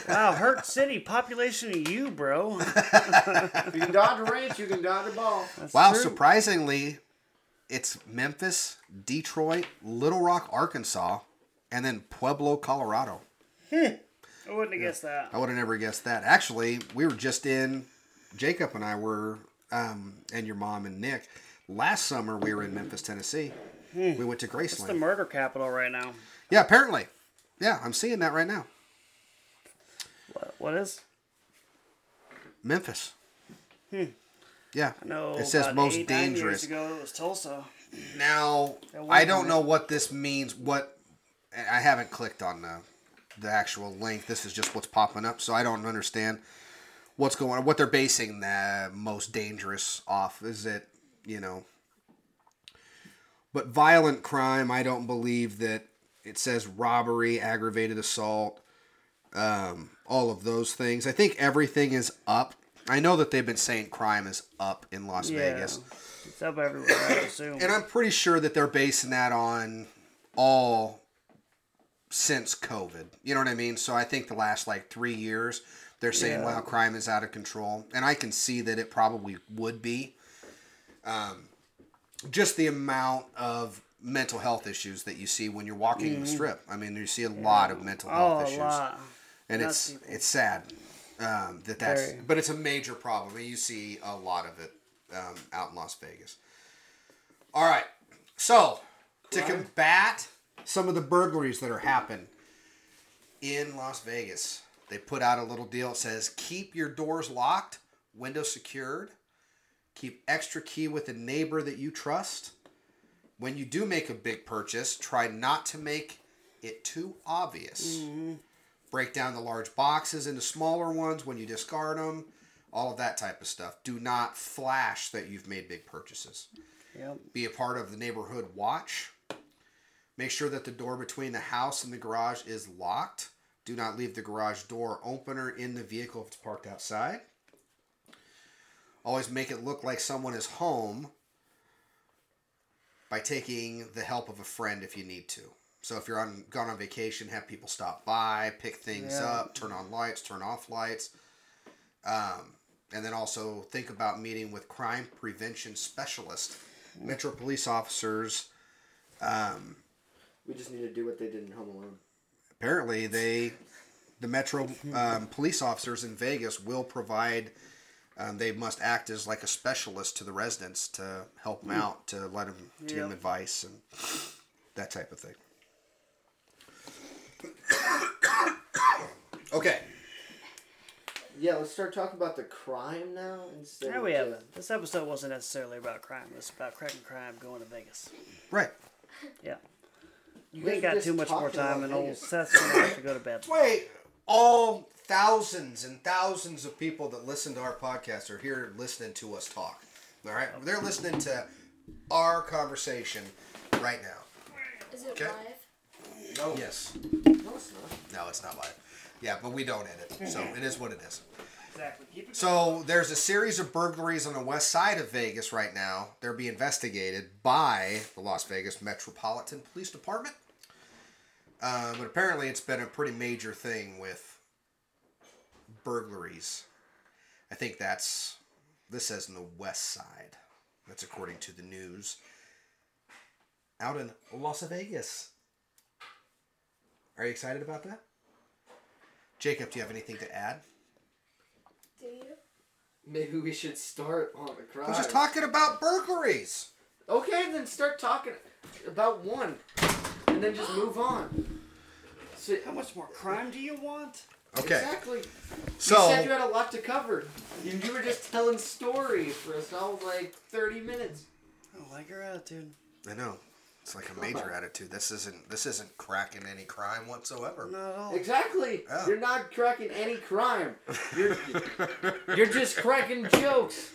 Wow, Hurt City, population U, bro. If you can dodge a wrench, you can dodge a ball. That's wow, true. Surprisingly, it's Memphis, Detroit, Little Rock, Arkansas, and then Pueblo, Colorado. I wouldn't have yeah. guessed that. I would have never guessed that. Actually, we were just in, Jacob and I were, um, and your mom and Nick, last summer we were in Memphis, Tennessee. Hmm. We went to Graceland. It's the murder capital right now. Yeah, apparently. Yeah, I'm seeing that right now. What, what is? Memphis. Hmm. Yeah. I know it says most eight, dangerous. Nine years ago, it was Tulsa. Now, I don't know what this means. What I haven't clicked on the, the actual link. This is just what's popping up, so I don't understand what's going on. What they're basing the most dangerous off. Is it, you know. But violent crime, I don't believe that it says robbery, aggravated assault, um, all of those things. I think everything is up. I know that they've been saying crime is up in Las yeah. Vegas. It's up everywhere, I assume. And I'm pretty sure that they're basing that on all since COVID. You know what I mean? So I think the last, like, three years, they're saying, yeah. wow, crime is out of control. And I can see that it probably would be. Um, just the amount of mental health issues that you see when you're walking mm-hmm. the Strip. I mean, you see a yeah. lot of mental health oh, issues. a lot. And Not it's people. it's sad um, that that's... Very. But it's a major problem. You see a lot of it. Um, out in Las Vegas. All right. So, to combat some of the burglaries that are happening in Las Vegas, they put out a little deal. It says, keep your doors locked, windows secured, keep extra key with a neighbor that you trust. When you do make a big purchase, try not to make it too obvious. Mm-hmm. Break down the large boxes into smaller ones when you discard them. All of that type of stuff. Do not flash that you've made big purchases. Yep. Be a part of the neighborhood watch. Make sure that the door between the house and the garage is locked. Do not leave the garage door open or in the vehicle if it's parked outside. Always make it look like someone is home by taking the help of a friend if you need to. So if you're on gone on vacation, have people stop by, pick things yeah. up, turn on lights, turn off lights. Um, And then also think about meeting with crime prevention specialists, Metro police officers. Um, we just need to do what they did in Home Alone. Apparently, they, the Metro um, police officers in Vegas will provide, um, they must act as like a specialist to the residents to help them out, to let them, to yep. give them advice and that type of thing. Okay. Yeah, let's start talking about the crime now. Instead yeah, we have it. This episode wasn't necessarily about crime. It was about Crackin' Crime going to Vegas. Right. Yeah. You ain't got too much more time and old Seth's going to have to go to bed. Wait, all thousands and thousands of people that listen to our podcast are here listening to us talk. All right? Okay. They're listening to our conversation right now. Is it okay? live? No. Yes. No, it's not. No, it's not live. Yeah, but we don't edit, so it is what it is. Exactly. So there's a series of burglaries on the west side of Vegas right now. They're being investigated by the Las Vegas Metropolitan Police Department. Uh, but apparently it's been a pretty major thing with burglaries. I think that's, this says in the west side. That's according to the news. Out in Las Vegas. Are you excited about that? Jacob, do you have anything to add? Do you? Maybe we should start on the crime. We're just talking about burglaries. Okay, then start talking about one. And then just move on. So how much more crime do you want? Okay. Exactly. So, you said you had a lot to cover. You, you were just telling stories for us all like thirty minutes. I don't like your attitude. I know. It's like a major attitude. This isn't this isn't cracking any crime whatsoever. Not at all. Exactly. Oh. You're not cracking any crime. You're you're just cracking jokes.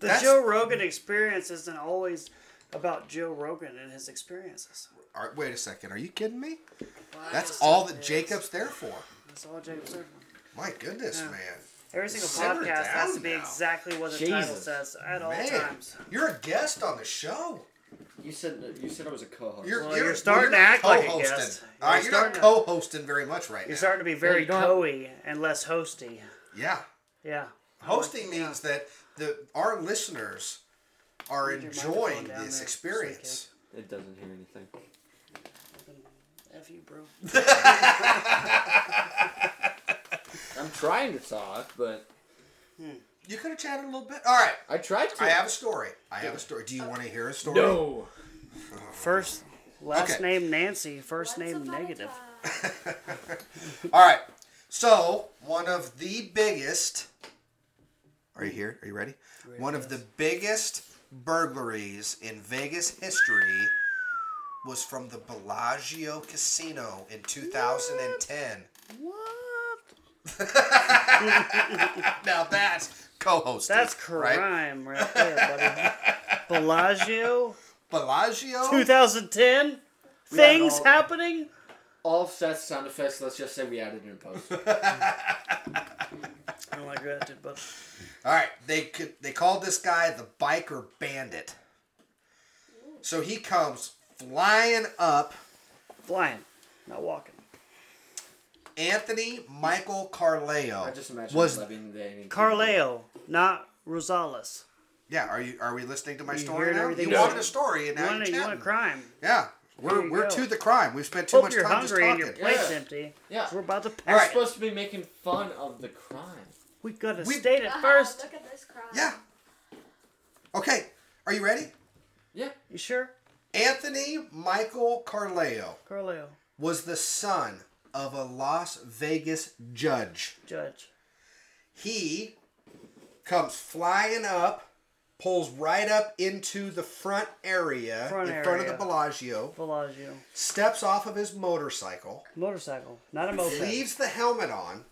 The That's, Joe Rogan experience isn't always about Joe Rogan and his experiences. Are, wait a second. Are you kidding me? Well, That's all that is. Jacob's there for. That's all Jacob's there for. My goodness, yeah. man. Every single Simmer podcast has to be now. exactly what the Jesus. title says at man, all times. You're a guest on the show. You said you said I was a co-host. You're, well, you're, you're starting you're to act like a guest. You're, uh, you're not to, co-hosting very much right you're now. You're starting to be very yeah, co-y and less hosty. Yeah. Yeah. Hosting like, means yeah. that the our listeners are Leave enjoying this there. experience. It. it doesn't hear anything. F you, bro. I'm trying to talk, but... Hmm. You could have chatted a little bit. All right. I tried to. I have a story. I have a story. Do you want to hear a story? No. Oh. First, last okay. name Nancy, first What's name negative. All right. So, one of the biggest, are you here? Are you ready? ready one of the biggest burglaries in Vegas history was from the Bellagio Casino in two thousand ten. What? what? Now that's... Co-hosted. That's crime right, right there, buddy. Bellagio. Bellagio. two thousand ten. We Things all, happening. All Seth's sound effects. Let's just say we added in post. I don't like that, dude, but. All right, they could, they called this guy the biker bandit. So he comes flying up. Flying, not walking. Anthony Michael Carleo. I just imagine was living the Carleo, not Rosales. Yeah, are you? Are we listening to my you story now? You no. wanted a story, and now you, you, you want a crime. Yeah, we're we're go. to the crime. We've spent too Hope much time just talking. You're hungry and your plate's yeah. empty. Yeah, we're about to pass. We're right. supposed to be making fun of the crime. We've got to we, state it uh-huh, first. Look at this crime. Yeah. Okay, are you ready? Yeah. You sure? Anthony Michael Carleo. Carleo was the son of a Las Vegas judge. Judge. He comes flying up. Pulls right up into the front area front in area. front of the Bellagio. Bellagio. Steps off of his motorcycle. Motorcycle, not a moped. Leaves the helmet on.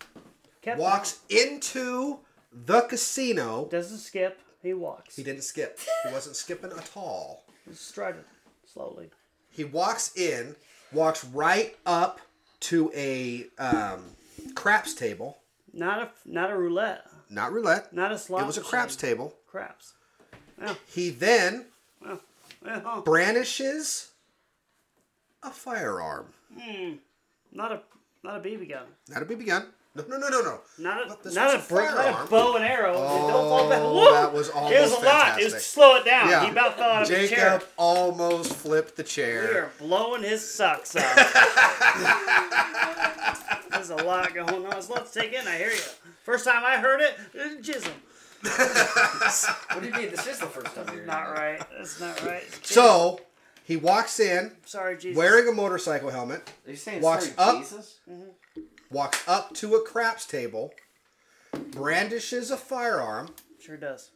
Kept walks it. into the casino. Doesn't skip. He walks. He didn't skip. He wasn't skipping at all. He strutted slowly. He walks in. Walks right up to a um, craps table. Not a not a roulette. Not roulette. Not a slot. It was a craps machine. table. Craps. Yeah. He then yeah. Yeah. brandishes a firearm. Mm. Not a not a B B gun. Not a B B gun. No, no, no, no, no. Not a, no, not, a, a not a bow and arrow. Oh, don't fall back. Woo! That was almost It was a fantastic. lot. It was to slow it down. Yeah. He about fell out of Jacob the chair. Jacob almost flipped the chair. We are blowing his socks off. There's a lot going on. Let's take in. I hear you. First time I heard it, it was jism. What do you mean? This is the first time you're not right. That's not right. So he walks in, sorry, Jesus, wearing a motorcycle helmet. Are you saying walks sorry, up, Jesus? Mm-hmm. Walks up to a craps table, brandishes a firearm. Sure does.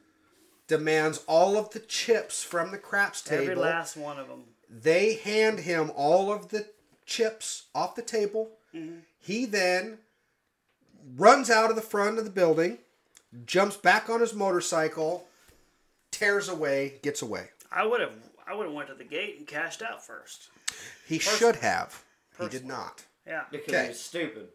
Demands all of the chips from the craps table. Every last one of them. They hand him all of the chips off the table. Mm-hmm. He then runs out of the front of the building. Jumps back on his motorcycle, tears away, gets away. I would have, I would have went to the gate and cashed out first. He Person- should have. Personally. He did not. Yeah, because okay. he was stupid.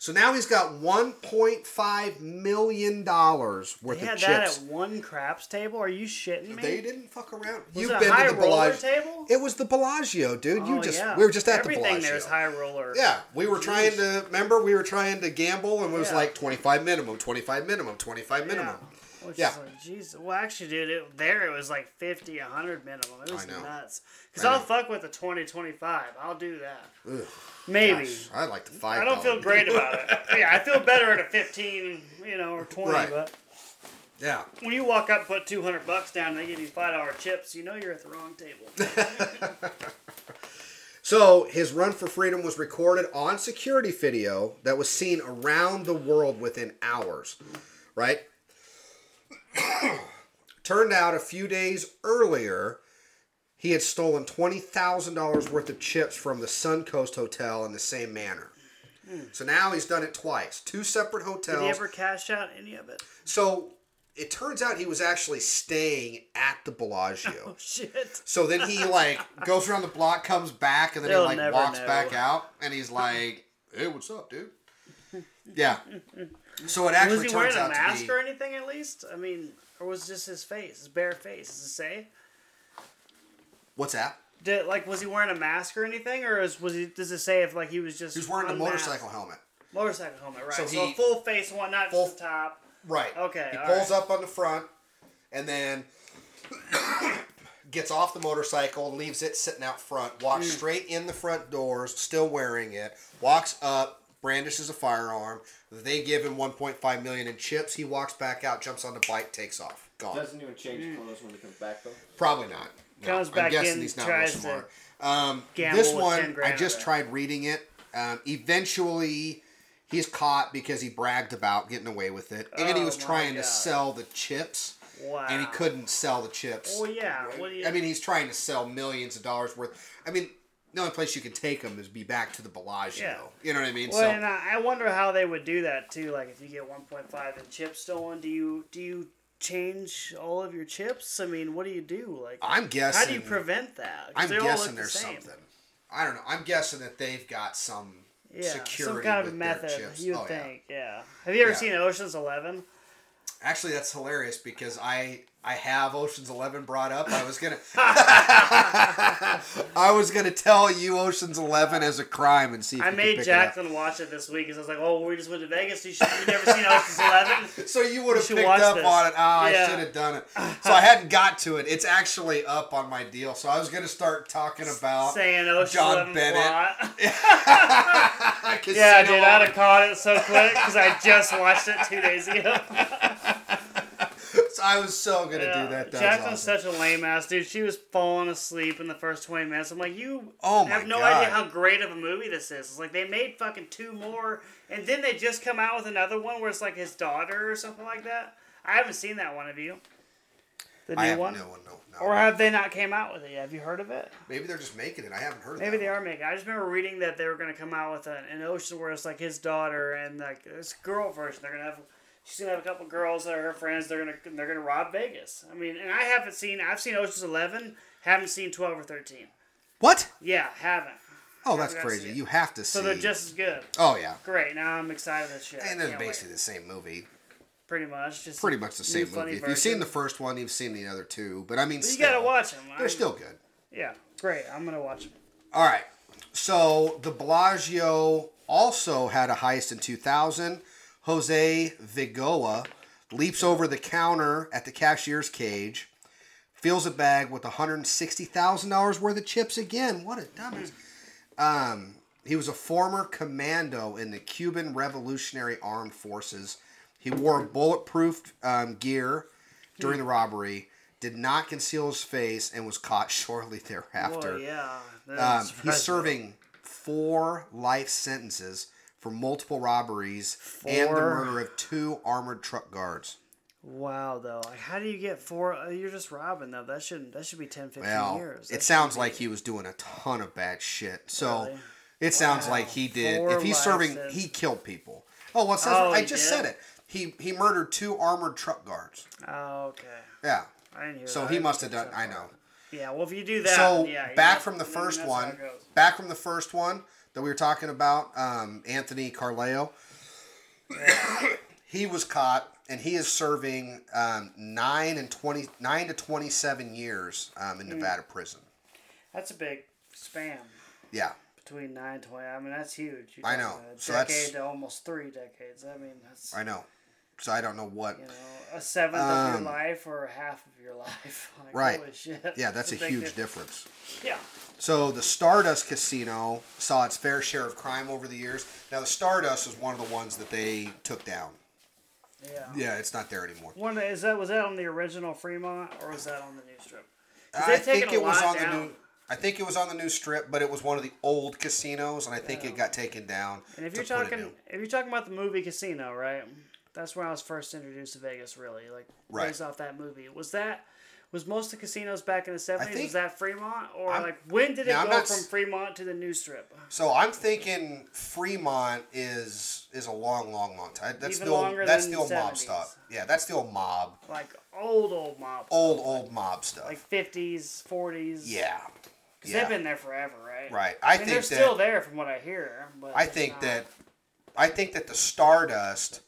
So now he's got one point five million dollars worth they of chips. They had that at one craps table? Are you shitting me? They didn't fuck around. Was You've it been a high to the roller Bellagio. table? It was the Bellagio, dude. Oh, you just yeah. We were just at Everything the Bellagio. Everything there is high roller. Yeah. We were Jeez. trying to, remember, we were trying to gamble and it was yeah. like twenty-five minimum, twenty-five minimum, twenty-five minimum. Yeah. Which yeah. is like, geez. Well, actually, dude, it, there it was like fifty, one hundred minimum. It was I know. nuts. Because I'll know. fuck with the twenty, twenty-five. I'll do that. Ugh. Maybe. Gosh, I like the five. I don't feel great about it. Yeah, I feel better at a fifteen, you know, or twenty. Right. But yeah, when you walk up and put two hundred bucks down, and they give you five dollar chips. You know you're at the wrong table. So his run for freedom was recorded on security video that was seen around the world within hours. Right. Turned out a few days earlier, he had stolen twenty thousand dollars worth of chips from the Suncoast Hotel in the same manner. Mm. So now he's done it twice. Two separate hotels. Did he ever cash out any of it? So it turns out he was actually staying at the Bellagio. Oh, shit. So then he, like, goes around the block, comes back, and then They'll he, like, walks know. back out. And he's like, hey, what's up, dude? Yeah. So it actually turns out to be... Was he wearing a mask or anything, at least? I mean, or was it just his face, his bare face? Does it say? What's that? Did, like, was he wearing a mask or anything, or is, was he? Does it say if like he was just? He was wearing unmasked? a motorcycle helmet. Motorcycle helmet, right? So, so he, a full face one, not full, just the top. Right. Okay. He pulls right. up on the front, and then gets off the motorcycle, leaves it sitting out front, walks mm. straight in the front doors, still wearing it. Walks up, brandishes a firearm. They give him one point five million dollars in chips. He walks back out, jumps on the bike, takes off. Gone. Doesn't even change mm. clothes when he comes back though. Probably not. No, comes I'm back guessing in, he's not real smart. Um, this one, I just tried reading it. Um, eventually, he's caught because he bragged about getting away with it. And oh, he was trying God. to sell the chips. Wow. And he couldn't sell the chips. Well, yeah. What do you... I mean, he's trying to sell millions of dollars worth. I mean, the only place you can take them is be back to the Bellagio. Yeah. You know what I mean? Well, so, and I wonder how they would do that, too. Like, if you get one point five in chips stolen, do you do you... change all of your chips? I mean, what do you do? Like, I'm guessing. How do you prevent that? I'm guessing there's the something. I don't know. I'm guessing that they've got some yeah, security. Some kind of method. You would oh, think. Yeah. yeah. Have you ever yeah. seen Ocean's Eleven? Actually, that's hilarious because I I have Ocean's Eleven brought up. I was gonna I was gonna tell you Ocean's Eleven as a crime and see. If I you made pick Jacqueline it up. Watch it this week because I was like, oh, we just went to Vegas. You should have never seen Ocean's Eleven. So you would have picked up this. on it. Oh, yeah. I should have done it. So I hadn't got to it. It's actually up on my deal. So I was gonna start talking about saying Ocean's John Bennett. yeah, dude, I'd have caught it so quick because I just watched it two days ago. I was so going to yeah. do that. that Jacqueline's awesome. Such a lame ass, dude. She was falling asleep in the first twenty minutes. I'm like, you oh have no God. idea how great of a movie this is. It's like they made fucking two more, and then they just come out with another one where it's like his daughter or something like that. I haven't seen that one. Have you? The new I one? No one, no, no. Or have they not came out with it yet? Have you heard of it? Maybe they're just making it. I haven't heard of it. Maybe they one. are making it. I just remember reading that they were going to come out with an, an ocean where it's like his daughter and like this girl version. They're going to have... She's gonna have a couple girls that are her friends. They're gonna they're gonna rob Vegas. I mean, and I haven't seen. I've seen Ocean's Eleven. Haven't seen twelve or thirteen. What? Yeah, haven't. Oh, haven't that's crazy. You have to see. So they're just as good. Oh yeah. Great. Now I'm excited as shit. And they're basically wait. the same movie. Pretty much. Just pretty much the same movie. If you've seen the first one, you've seen the other two. But I mean, but you still, gotta watch them. They're I'm, still good. Yeah. Great. I'm gonna watch them. All right. So the Bellagio also had a heist in two thousand. Jose Vigoa leaps over the counter at the cashier's cage, fills a bag with one hundred sixty thousand dollars worth of chips again. What a dumbass. Um, he was a former commando in the Cuban Revolutionary Armed Forces. He wore bulletproof um, gear during the robbery, did not conceal his face, and was caught shortly thereafter. Whoa, yeah. Um, he's serving four life sentences for multiple robberies four. and the murder of two armored truck guards. Wow, though, like, how do you get four? You're just robbing, though. That shouldn't. That should be ten, fifteen well, years. That it sounds like he was doing a ton of bad shit. So really? it sounds wow. like he did. Four if he's serving, in. he killed people. Oh, what's well, oh, I just did? said it. He he murdered two armored truck guards. Oh, okay. Yeah. I didn't hear so that. So he must have done. I know. Yeah. Well, if you do that, so yeah, back have, from the first one. Back from the first one. That we were talking about, um, Anthony Carleo. He was caught, and he is serving um, nine and twenty nine to twenty seven years um, in mm. Nevada prison. That's a big span. Yeah. Between nine and twenty, I mean that's huge. You're I know. A decade so that's, to almost three decades. I mean that's. I know. So I don't know what. You know, a seventh um, of your life or half of your life. Like, right. Holy shit. Yeah, that's, that's a huge difference. difference. Yeah. So the Stardust Casino saw its fair share of crime over the years. Now the Stardust was one of the ones that they took down. Yeah. Yeah, it's not there anymore. One is that was that on the original Fremont or was that on the new strip? I think it was on down. the new. I think it was on the new strip, but it was one of the old casinos, and I think yeah. it got taken down. And if you're talking, if you're talking about the movie Casino, right? That's when I was first introduced to Vegas, really, like right. based off that movie. Was that? Was most of the casinos back in the seventies, was that Fremont? Or I'm, like, when did it go not, from Fremont to the new strip? So I'm thinking Fremont is is a long, long, long time. That's Even the old, longer that's than the old mob stuff. Yeah, that's the old mob. Like old, old mob. Old, stuff. old like, mob stuff. Like fifties, forties. Yeah. Because yeah. they've been there forever, right? Right. I, I mean, think they're that, still there from what I hear. But I think not. that I think that the Stardust...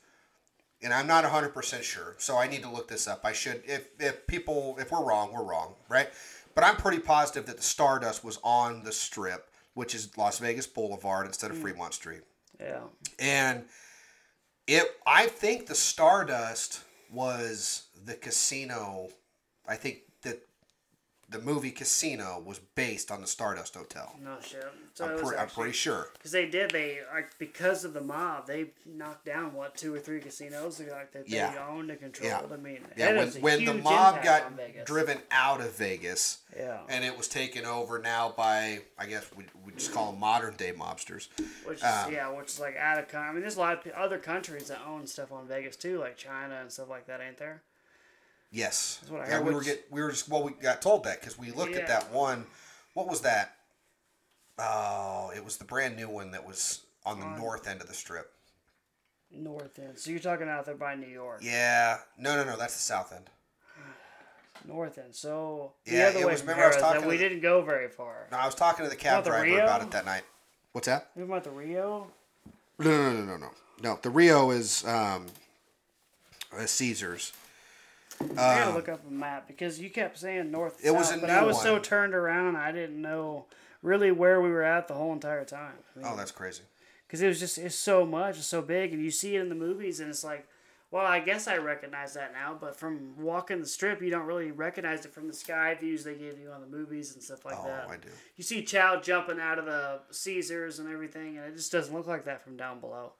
And I'm not one hundred percent sure, so I need to look this up. I should, if if people, if we're wrong, we're wrong, right? But I'm pretty positive that the Stardust was on the Strip, which is Las Vegas Boulevard instead of mm. Fremont Street. Yeah. And it, I think the Stardust was the casino. I think that the movie Casino was based on the Stardust Hotel. No shit. So I'm, pre- I'm pretty sure. Because they did, they like because of the mob, they knocked down what two or three casinos like that they yeah. owned and controlled. Yeah. I mean, yeah. When, when the mob got driven out of Vegas, yeah. and it was taken over now by I guess we we just call them modern day mobsters. Which is, um, yeah, which is like out of country. I mean, there's a lot of other countries that own stuff on Vegas too, like China and stuff like that, ain't there? Yes. That's what I yeah, heard. we were get we were just well we got told that because we looked yeah. at that one. What was that? Oh, it was the brand new one that was on the on north end of the strip. North end. So you're talking out there by New York. Yeah. No, no, no. That's the south end. North end. So the yeah, other it way was. Remember, I was talking. That we the, didn't go very far. No, I was talking to the cab about driver the about it that night. What's that? You're about the Rio? No, no, no, no, no. No, the Rio is. Um, uh, Caesars. Um, I gotta look up a map because you kept saying north. It south, was a but new I was one. So turned around, I didn't know really where we were at the whole entire time. I mean, oh, that's crazy. Because it was just it's so much, it's so big, and you see it in the movies, and it's like, well, I guess I recognize that now. But from walking the strip, you don't really recognize it from the sky views they give you on the movies and stuff like oh, that. Oh, I do. You see Chow jumping out of the Caesars and everything, and it just doesn't look like that from down below.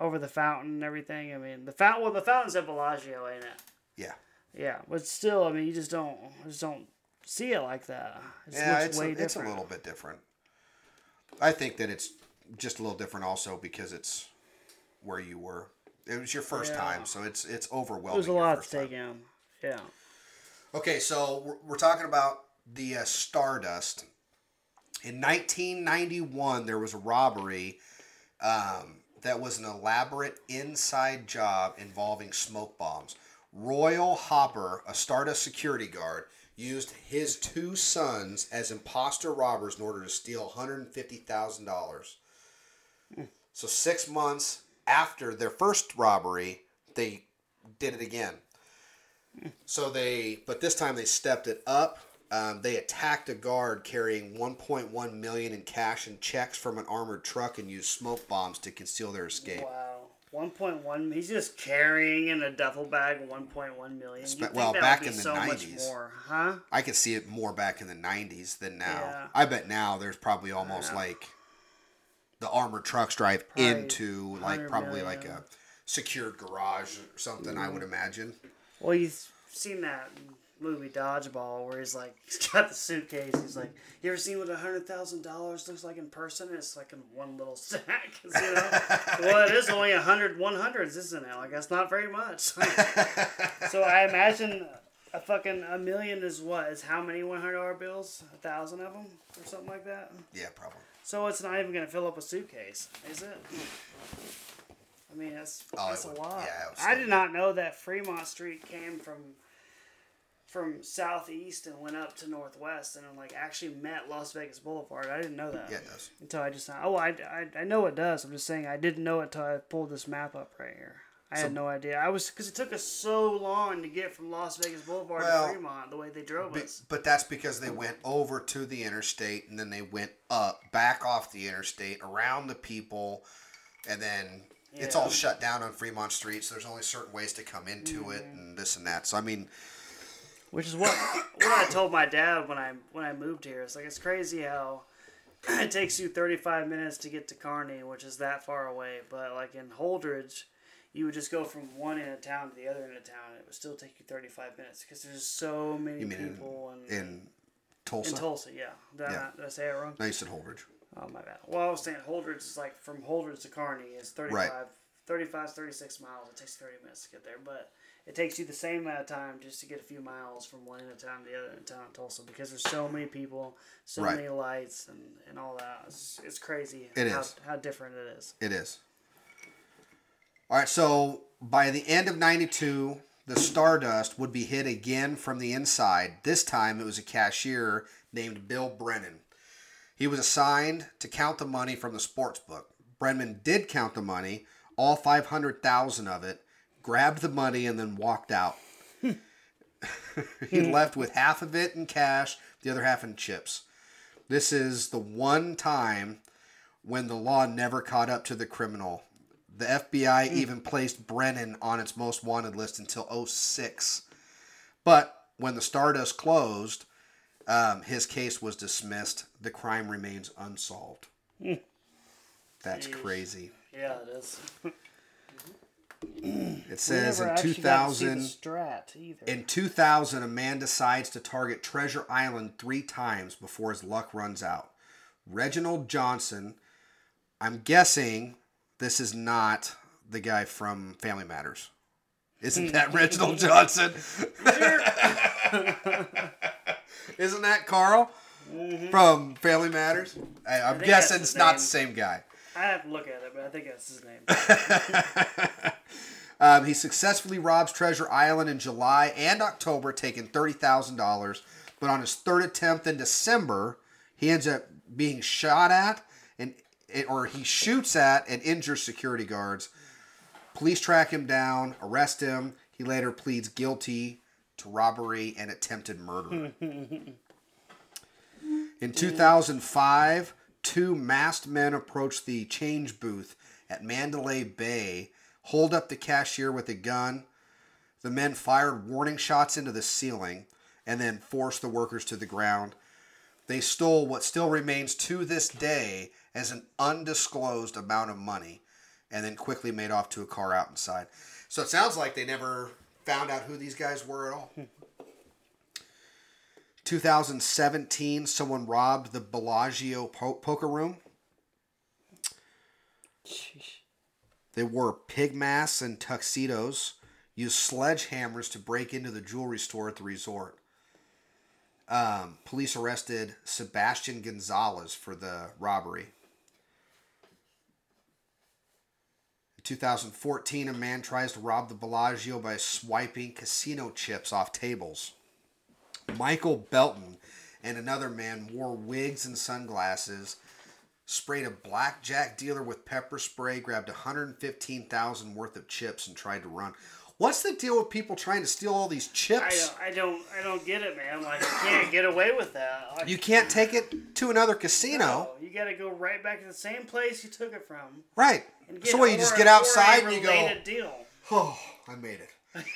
Over the fountain and everything. I mean, the fountain. Well, the fountain's at Bellagio, ain't it? Yeah. Yeah, but still, I mean, you just don't, just don't see it like that. It yeah, looks it's way a, different. It's a little bit different. I think that it's just a little different, also because it's where you were. It was your first yeah. time, so it's it's overwhelming. There's a lot to take in. Yeah. Okay, so we're, we're talking about the uh, Stardust. In nineteen ninety-one, there was a robbery. Um. That was an elaborate inside job involving smoke bombs. Royal Hopper, a Stardust security guard, used his two sons as imposter robbers in order to steal one hundred fifty thousand dollars. Mm. So six months after their first robbery, they did it again. Mm. So they, but this time they stepped it up. Um, they attacked a guard carrying one point one million dollars in cash and checks from an armored truck and used smoke bombs to conceal their escape. Wow. one point one He's just carrying in a duffel bag one point one million dollars. Spe- well, back in the so nineties. More, huh? I could see it more back in the nineties than now. Yeah. I bet now there's probably almost yeah. like the armored trucks drive probably into like probably million. like a secured garage or something, mm. I would imagine. Well, you've seen that movie Dodgeball where he's like he's got the suitcase, he's like, you ever seen what a hundred thousand dollars looks like in person? And it's like in one little sack, you know? Well, it is only a hundred one hundreds, isn't it? Like, that's not very much. So I imagine a fucking a million is what is how many one hundred dollar bills? A thousand of them or something like that? Yeah, probably. So it's not even gonna fill up a suitcase, is it? I mean, that's oh, that's a would, lot. Yeah, I did not know that Fremont Street came from from southeast and went up to northwest and like actually met Las Vegas Boulevard. I didn't know that. Yeah, it does. Until I just oh I, I, I know it does. I'm just saying I didn't know it until I pulled this map up right here. I so, had no idea. I was because it took us so long to get from Las Vegas Boulevard well, to Fremont the way they drove be, us. But that's because they went over to the interstate and then they went up back off the interstate around the people, and then yeah. it's all shut down on Fremont Street. So there's only certain ways to come into mm-hmm. it and this and that. So I mean. Which is what what I told my dad when I when I moved here. It's like, it's crazy how it takes you thirty-five minutes to get to Kearney, which is that far away. But like in Holdridge, you would just go from one end of town to the other end of town, and it would still take you thirty-five minutes because there's so many you mean people. In, in Tulsa? In Tulsa, yeah. Did, yeah. I, did I say it wrong? No, you said Holdridge. Oh, my bad. Well, I was saying Holdridge is like from Holdridge to Kearney is thirty-five, right. thirty-five, thirty-six miles. It takes thirty minutes to get there, but it takes you the same amount of time just to get a few miles from one end of town to the other end of town in Tulsa because there's so many people, so right. many lights, and, and all that. It's, it's crazy it how, is. how different it is. It is. All right, so by the end of ninety-two, the Stardust would be hit again from the inside. This time it was a cashier named Bill Brennan. He was assigned to count the money from the sports book. Brennan did count the money, all five hundred thousand of it, grabbed the money, and then walked out. He left with half of it in cash, the other half in chips. This is the one time when the law never caught up to the criminal. The F B I even placed Brennan on its most wanted list until oh six. But when the Stardust closed, um, his case was dismissed. The crime remains unsolved. That's crazy. Yeah, it is. It says in two thousand, in two thousand, a man decides to target Treasure Island three times before his luck runs out. Reginald Johnson, I'm guessing this is not the guy from Family Matters. Isn't that Reginald Johnson? Isn't that Carl mm-hmm. from Family Matters? I, I'm I guessing it's not the same guy. I have to look at it, but I think that's his name. um, he successfully robs Treasure Island in July and October, taking thirty thousand dollars. But on his third attempt in December, he ends up being shot at, and or he shoots at and injures security guards. Police track him down, arrest him. He later pleads guilty to robbery and attempted murder. In two thousand five, two masked men approached the change booth at Mandalay Bay, holed up the cashier with a gun. The men fired warning shots into the ceiling and then forced the workers to the ground. They stole what still remains to this day as an undisclosed amount of money and then quickly made off to a car out inside. So it sounds like they never found out who these guys were at all. two thousand seventeen, someone robbed the Bellagio po- poker room. Sheesh. They wore pig masks and tuxedos, used sledgehammers to break into the jewelry store at the resort. Um, police arrested Sebastian Gonzalez for the robbery. In two thousand fourteen, a man tries to rob the Bellagio by swiping casino chips off tables. Michael Belton and another man wore wigs and sunglasses, sprayed a blackjack dealer with pepper spray, grabbed one hundred fifteen thousand dollars worth of chips, and tried to run. What's the deal with people trying to steal all these chips? I don't, I don't, I don't get it, man. Like, you can't get away with that. Like, you can't take it to another casino. No, you got to go right back to the same place you took it from. Right. So what, you just get outside and you go, deal. Oh, I made it.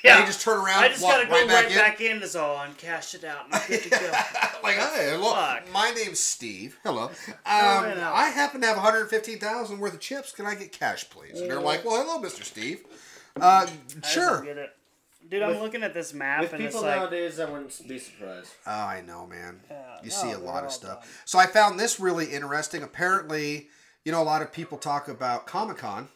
Yeah. And you just turn around. I just got to go right back, right back in, is all, and cash it out. And I'm good to go. Like, hey, look, fuck. My name's Steve. Hello. Um, I happen to have one hundred fifteen thousand dollars worth of chips. Can I get cash, please? And yeah. They're like, well, hello, Mister Steve. Uh, sure. Get it. Dude, I'm with, looking at this map. With and people it's like, nowadays, I wouldn't be surprised. Oh, I know, man. Yeah, you no, see a lot of stuff. Done. So I found this really interesting. Apparently, you know, a lot of people talk about Comic-Con,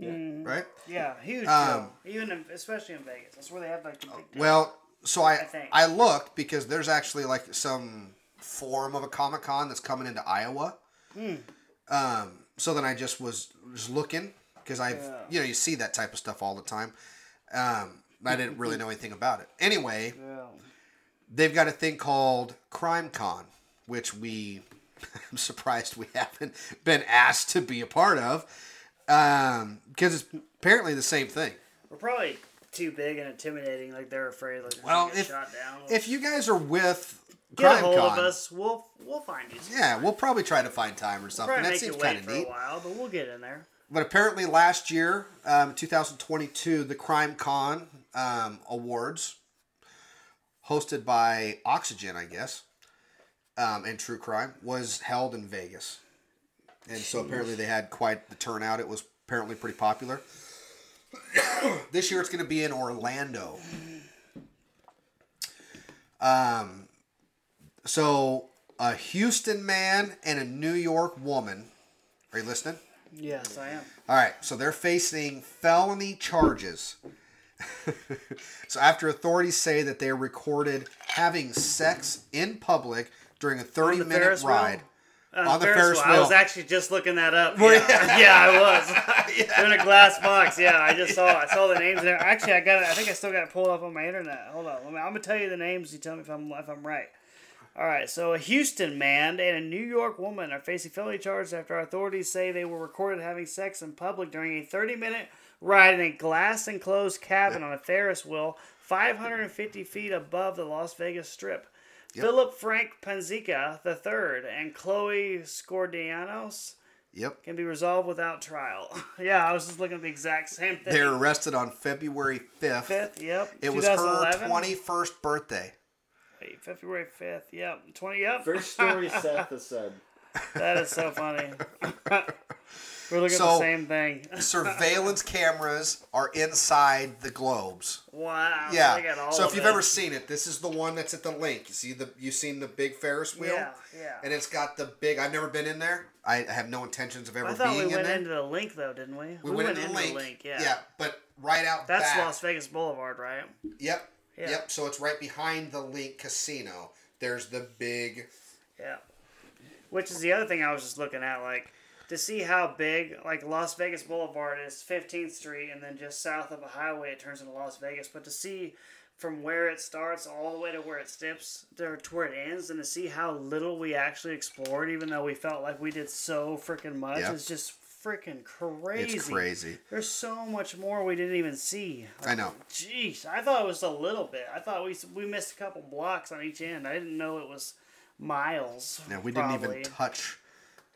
yeah. right? Yeah, huge um, deal. Even in, especially in Vegas. That's where they have like the big deal. Well, so I, I, I looked because there's actually like some form of a Comic-Con that's coming into Iowa. Mm. Um, so then I just was just looking. Because I've, yeah. you know, you see that type of stuff all the time. Um, I didn't really know anything about it. Anyway, yeah. they've got a thing called Crime Con, which we, I'm surprised we haven't been asked to be a part of. Um, because it's apparently the same thing. We're probably too big and intimidating. Like, they're afraid like they're well, if, shot down. If you guys are with Crime Con. Get a hold Con, of us. We'll, we'll find you. Somewhere. Yeah, we'll probably try to find time or something. We'll that seems kind of neat. We'll wait for a while, but we'll get in there. But apparently last year, um, two thousand twenty-two, the Crime Con um, Awards, hosted by Oxygen, I guess, um, and True Crime, was held in Vegas. And so apparently they had quite the turnout. It was apparently pretty popular. This year it's going to be in Orlando. Um, so a Houston man and a New York woman. Are you listening? Yes, I am. All right, so they're facing felony charges. So after authorities say that they recorded having sex in public during a thirty-minute ride. On the Ferris wheel? Uh, on the Ferris, Ferris wheel. wheel. I was actually just looking that up. Yeah, yeah I was. yeah. In a glass box. Yeah, I just saw I saw the names there. Actually, I got it. I think I still got it pulled up on my internet. Hold on. I'm going to tell you the names. You tell me if I'm if I'm right. All right, so a Houston man and a New York woman are facing felony charges after authorities say they were recorded having sex in public during a thirty-minute ride in a glass-enclosed cabin on a Ferris wheel five hundred fifty feet above the Las Vegas Strip. Yep. Philip Frank Panzica the third and Chloe Scordianos yep. can be resolved without trial. yeah, I was just looking at the exact same thing. They were arrested on February fifth. fifth, yep. It was her twenty-first birthday. February fifth, yep. twenty, yep. First story Seth has said. That is so funny. We're looking so, at the same thing. Surveillance cameras are inside the globes. Wow. Yeah. They got all so if you've it. ever seen it, this is the one that's at the link. You see the you've seen the big Ferris wheel? Yeah, yeah. And it's got the big, I've never been in there. I have no intentions of ever being in there. I thought we went into the link, though, didn't we? We, we went, went into, into the link. link yeah. yeah, but right out that's back. That's Las Vegas Boulevard, right? Yep. Yeah. Yep, so it's right behind the Link Casino. There's the big... Yeah. Which is the other thing I was just looking at, like, to see how big, like, Las Vegas Boulevard is fifteenth street, and then just south of a highway it turns into Las Vegas. But to see from where it starts all the way to where it steps, to where it ends, and to see how little we actually explored, even though we felt like we did so freaking much, yeah. It's just freaking crazy. It's crazy. There's so much more we didn't even see. Like, I know. Jeez, I thought it was a little bit. I thought we we missed a couple blocks on each end. I didn't know it was miles. Yeah, we probably. didn't even touch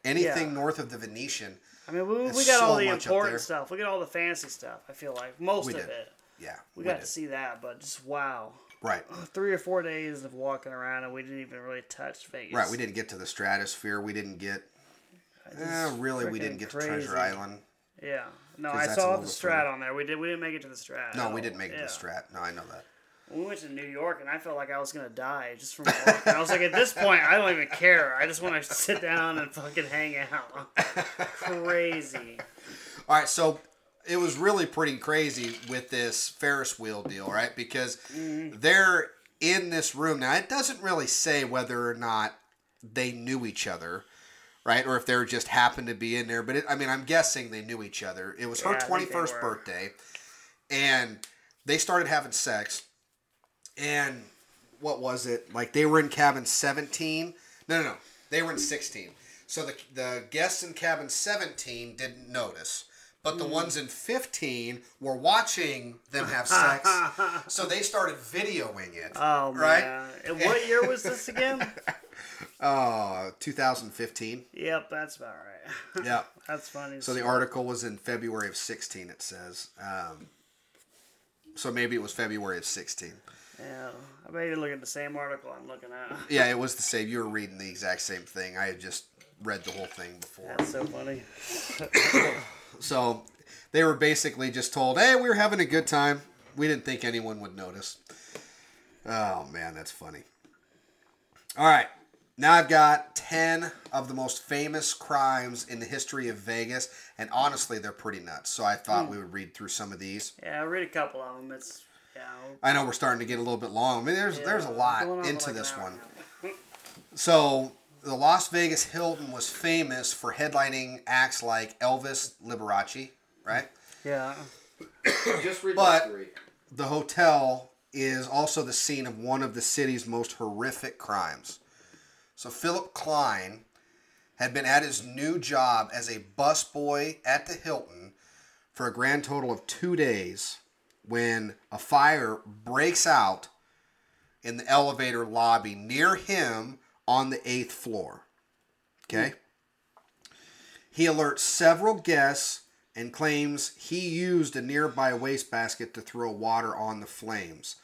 anything yeah. north of the Venetian. I mean, we, we got so all the important stuff. We got all the fancy stuff, I feel like. Most we of did. it. Yeah. We, we got did. to see that, but just wow. Right. Three or four days of walking around, and we didn't even really touch Vegas. Right. We didn't get to the stratosphere. We didn't get... Eh, really, we didn't get crazy. to Treasure Island. Yeah. No, I saw the Strat funny. on there. We, did, we didn't make it to the Strat. No, we didn't make it yeah. to the Strat. No, I know that. We went to New York, and I felt like I was going to die just from walking. I was like, at this point, I don't even care. I just want to sit down and fucking hang out. Crazy. All right, so... It was really pretty crazy with this Ferris wheel deal, right? Because mm-hmm. they're in this room. Now, it doesn't really say whether or not they knew each other, right? Or if they just happened to be in there. But, it, I mean, I'm guessing they knew each other. It was yeah, her twenty-first birthday, and they started having sex. And what was it? Like, they were in cabin seventeen. No, no, no. They were in sixteen. So the the guests in cabin seventeen didn't notice. But the ones in fifteen were watching them have sex, so they started videoing it. Oh, right? Man. And what year was this again? Oh, two thousand fifteen. Yep, that's about right. Yep. That's funny. So the article was in February of sixteen, it says. Um, so maybe it was February of sixteen. Yeah, I bet you're looking at the same article I'm looking at. Yeah, it was the same. You were reading the exact same thing. I had just read the whole thing before. That's so funny. So they were basically just told, hey, we were having a good time. We didn't think anyone would notice. Oh, man, that's funny. All right. Now I've got ten of the most famous crimes in the history of Vegas. And honestly, they're pretty nuts. So I thought mm. we would read through some of these. Yeah, I'll read a couple of them. It's, yeah, I know we're starting to get a little bit long. I mean, there's, yeah, there's a lot into like this one. So... The Las Vegas Hilton was famous for headlining acts like Elvis Liberace, right? Yeah. Just read But history. The hotel is also the scene of one of the city's most horrific crimes. So Philip Klein had been at his new job as a busboy at the Hilton for a grand total of two days when a fire breaks out in the elevator lobby near him on the eighth floor. Okay? He alerts several guests and claims he used a nearby wastebasket to throw water on the flames.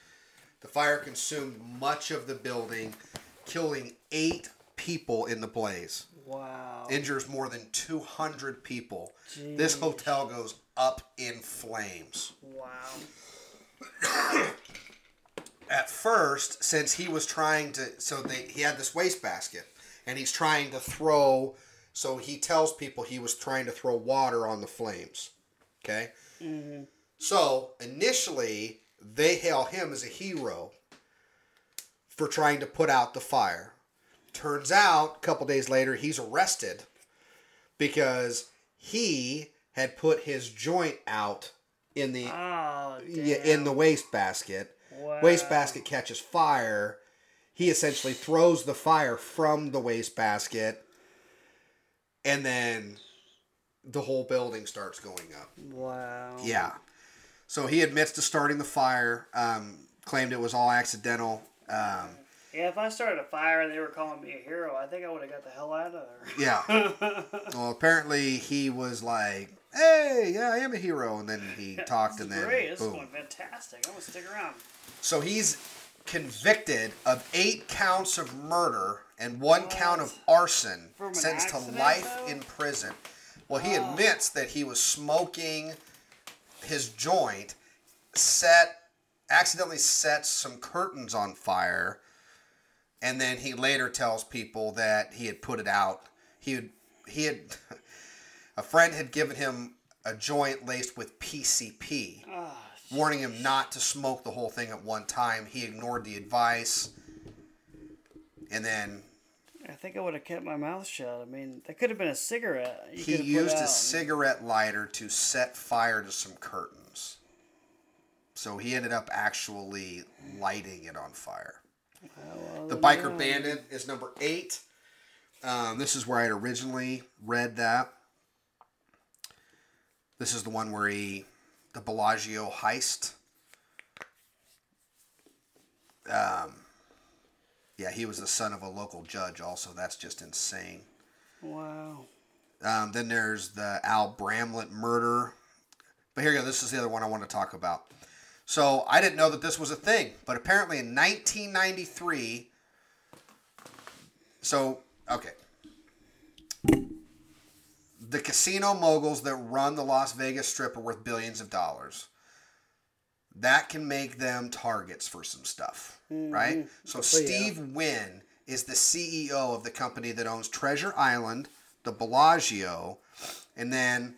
The fire consumed much of the building, killing eight people in the blaze. Wow. Injures more than two hundred people. Jeez. This hotel goes up in flames. Wow. At first, since he was trying to, so they, he had this wastebasket, and he's trying to throw, so he tells people he was trying to throw water on the flames, okay? Mm-hmm. So, initially, they hail him as a hero for trying to put out the fire. Turns out, a couple days later, he's arrested because he had put his joint out in the, oh, in the wastebasket. Wow. Wastebasket catches fire. He essentially throws the fire from the wastebasket, and then the whole building starts going up. Wow. Yeah. So he admits to starting the fire, um, claimed it was all accidental. Um, yeah, if I started a fire and they were calling me a hero, I think I would have got the hell out of there. Yeah. Well, apparently he was like, hey, yeah, I am a hero. And then he talked, and then great. Boom. This is going fantastic. I'm going to stick around. So he's convicted of eight counts of murder and one what? count of arson, sentenced to life though? in prison. Well, he oh. admits that he was smoking his joint, set, accidentally set some curtains on fire, and then he later tells people that he had put it out. He had, he had a friend had given him a joint laced with P C P. Oh. Warning him not to smoke the whole thing at one time. He ignored the advice. And then... I think I would have kept my mouth shut. I mean, that could have been a cigarette. You he used a cigarette lighter to set fire to some curtains. So he ended up actually lighting it on fire. Well, the Biker know. Bandit is number eight. Um, this is where I had originally read that. This is the one where he, the Bellagio heist. Um, yeah, he was the son of a local judge also. That's just insane. Wow. Um, then there's the Al Bramlett murder. But here you go. This is the other one I want to talk about. So I didn't know that this was a thing, but apparently in nineteen ninety-three. So, okay. The casino moguls that run the Las Vegas Strip are worth billions of dollars. That can make them targets for some stuff, mm-hmm. right? So Hopefully, Steve yeah. Wynn is the C E O of the company that owns Treasure Island, the Bellagio, and then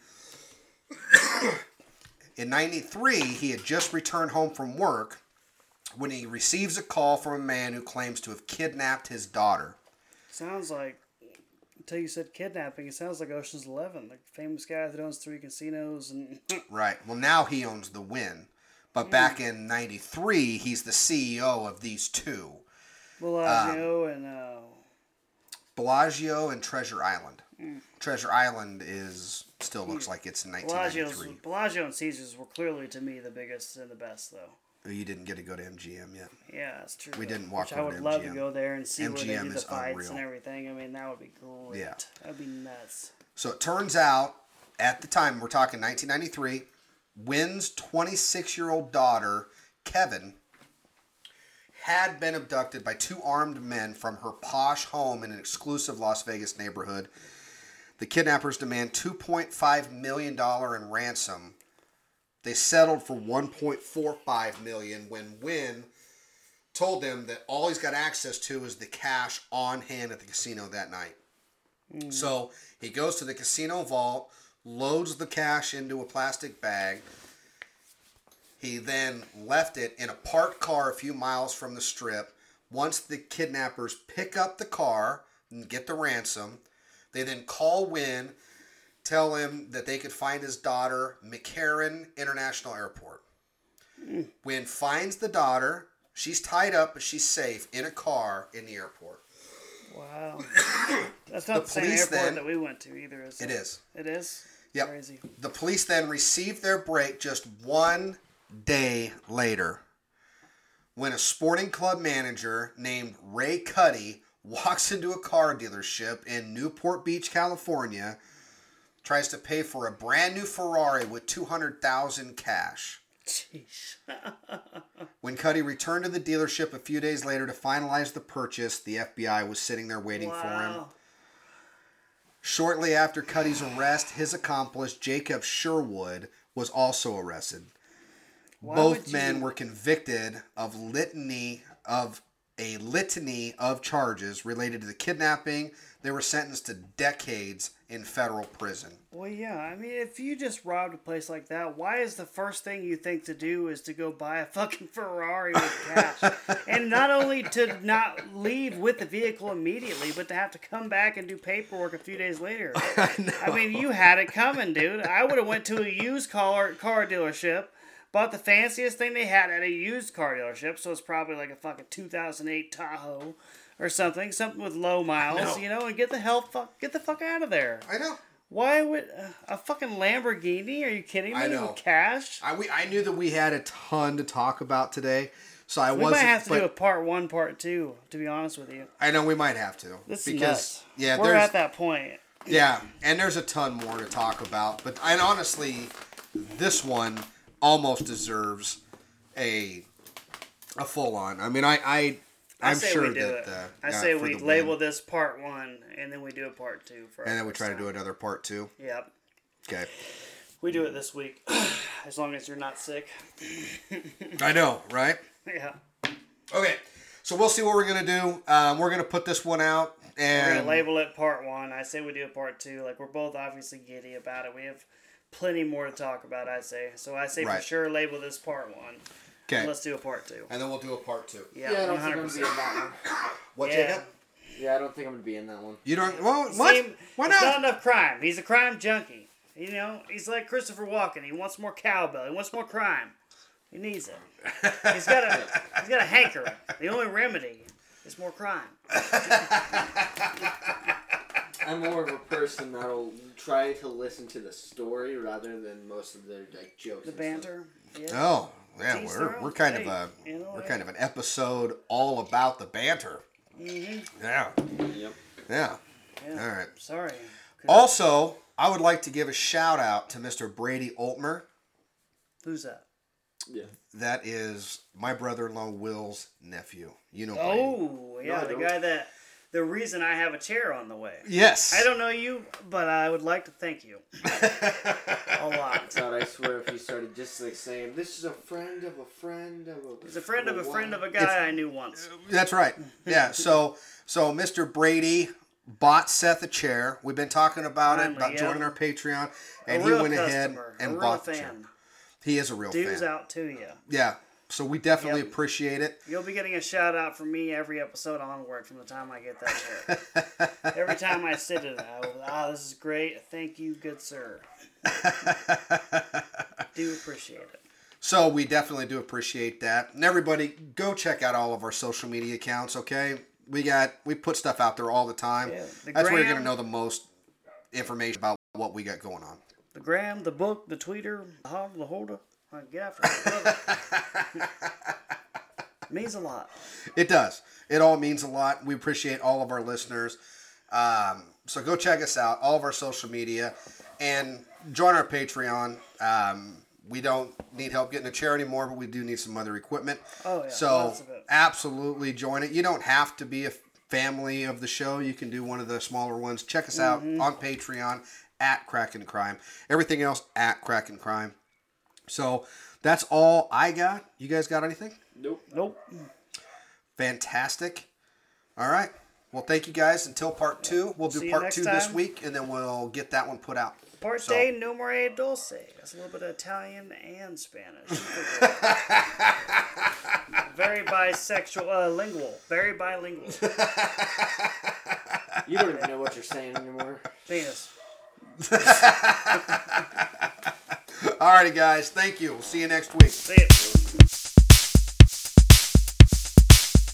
in ninety-three, he had just returned home from work when he receives a call from a man who claims to have kidnapped his daughter. Sounds like, until you said kidnapping, it sounds like Ocean's Eleven, the famous guy that owns three casinos. And right. Well, now he owns the Wynn. But back in ninety-three, he's the C E O of these two. Bellagio um, and... Uh... Bellagio and Treasure Island. Mm. Treasure Island is still looks like it's in nineteen ninety-three. Bellagio's, Bellagio and Caesars were clearly, to me, the biggest and the best, though. You didn't get to go to M G M yet. Yeah, that's true. We though. didn't walk Which over to M G M. I would love to go there and see M G M where they do the fights unreal. and everything. I mean, that would be great. Yeah. That would be nuts. So it turns out, at the time, we're talking nineteen ninety-three... Wynn's twenty-six-year-old daughter, Kevin, had been abducted by two armed men from her posh home in an exclusive Las Vegas neighborhood. The kidnappers demand two point five million dollars in ransom. They settled for one point four five million dollars when Wynn told them that all he's got access to is the cash on hand at the casino that night. Mm. So he goes to the casino vault, loads the cash into a plastic bag. He then left it in a parked car a few miles from the strip. Once the kidnappers pick up the car and get the ransom, they then call Wynn, tell him that they could find his daughter, McCarran International Airport. Mm. Wynn finds the daughter. She's tied up, but she's safe in a car in the airport. Wow. That's not the, the same airport then, that we went to either, is it? It is. It is? Yep. Crazy. The police then received their break just one day later when a sporting club manager named Ray Cuddy walks into a car dealership in Newport Beach, California, tries to pay for a brand new Ferrari with two hundred thousand dollars cash. Jeez. When Cuddy returned to the dealership a few days later to finalize the purchase, the F B I was sitting there waiting wow. for him. Shortly after Cuddy's arrest, his accomplice, Jacob Sherwood, was also arrested. Why Both men you... were convicted of litany of a litany of charges related to the kidnapping. They were sentenced to decades in federal prison. Well, yeah. I mean, if you just robbed a place like that, why is the first thing you think to do is to go buy a fucking Ferrari with cash? And not only to not leave with the vehicle immediately, but to have to come back and do paperwork a few days later. I know. I mean, you had it coming, dude. I would have went to a used car, car dealership, bought the fanciest thing they had at a used car dealership, so it's probably like a fucking two thousand eight Tahoe or something, something with low miles, know. you know, and get the hell fuck, get the fuck out of there. I know. Why would uh, a fucking Lamborghini? Are you kidding me? I know. With cash. I we I knew that we had a ton to talk about today, so I we wasn't. We might have to but, do a part one, part two. To be honest with you, I know we might have to. This is nuts. Yeah, we're at that point. Yeah, and there's a ton more to talk about, but and honestly, this one almost deserves a a full on. I mean, I. I I I'm say sure we do that, it. Uh, I say we label win. this part one, and then we do a part two. For and then we try time. to do another part two? Yep. Okay. We do it this week, as long as you're not sick. I know, right? Yeah. Okay, so we'll see what we're going to do. Um, we're going to put this one out. And we're going to label it part one. I say we do a part two. Like, we're both obviously giddy about it. We have plenty more to talk about, I say. So I say right. for sure label this part one. Okay. Let's do a part two. And then we'll do a part two. Yeah, yeah I don't one hundred percent. Think I'm going to be in that one. What, yeah. Jacob? Yeah, I don't think I'm going to be in that one. You don't? Well, what? Same, Why not? There's not enough crime. He's a crime junkie. You know, he's like Christopher Walken. He wants more cowbell. He wants more crime. He needs it. He's got a, he's got a hankering. The only remedy is more crime. I'm more of a person. person that'll try to listen to the story rather than most of their like jokes. The banter. Yeah. Oh yeah, Jeez, we're we're kind of a you know, we're yeah. kind of an episode all about the banter. Mm-hmm. Yeah. Yep. Yeah. Yeah. All right. Sorry. Could also, I would like to give a shout out to Mister Brady Oltmer. Who's that? Yeah. That is my brother-in-law Will's nephew. You know Brady. Oh, yeah, no, the guy that the reason I have a chair on the way. Yes. I don't know you, but I would like to thank you. A lot. God, I swear if you started just like saying, this is a friend of a friend of a He's a friend of a, a friend of a guy if, I knew once. That's right. Yeah, so so Mister Brady bought Seth a chair. We've been talking about Finally, it, about yeah. joining our Patreon, and he went customer, ahead and bought fan. the chair. He is a real Dude's fan. Dude's out to you. Yeah. So we definitely yep. appreciate it. You'll be getting a shout out from me every episode onward from the time I get that chair. Every time I sit in it, I will, oh, this is great. Thank you, good sir. Do appreciate it. So we definitely do appreciate that. And everybody, go check out all of our social media accounts, okay? We got we put stuff out there all the time. Yeah. The That's gram, where you're going to know the most information about what we got going on. The gram, the book, the tweeter, the hob, the holder, I get after it. Means a lot. It does. It all means a lot. We appreciate all of our listeners. Um, so go check us out, all of our social media, and join our Patreon. Um, we don't need help getting a chair anymore, but we do need some other equipment. Oh, yeah. So lots of it. Absolutely join it. You don't have to be a family of the show. You can do one of the smaller ones. Check us mm-hmm. out on Patreon. At Crackin' Crime. Everything else at Crackin' Crime. So that's all I got. You guys got anything? Nope. Nope. Fantastic. All right. Well, thank you guys. Until part two. We'll do See part two time. this week, and then we'll get that one put out. Parte so. numero dulce. That's a little bit of Italian and Spanish. Very bisexual, uh, lingual. Very bilingual. You don't even know what you're saying anymore. Venus. Alrighty guys, thank you. We'll see you next week. See you.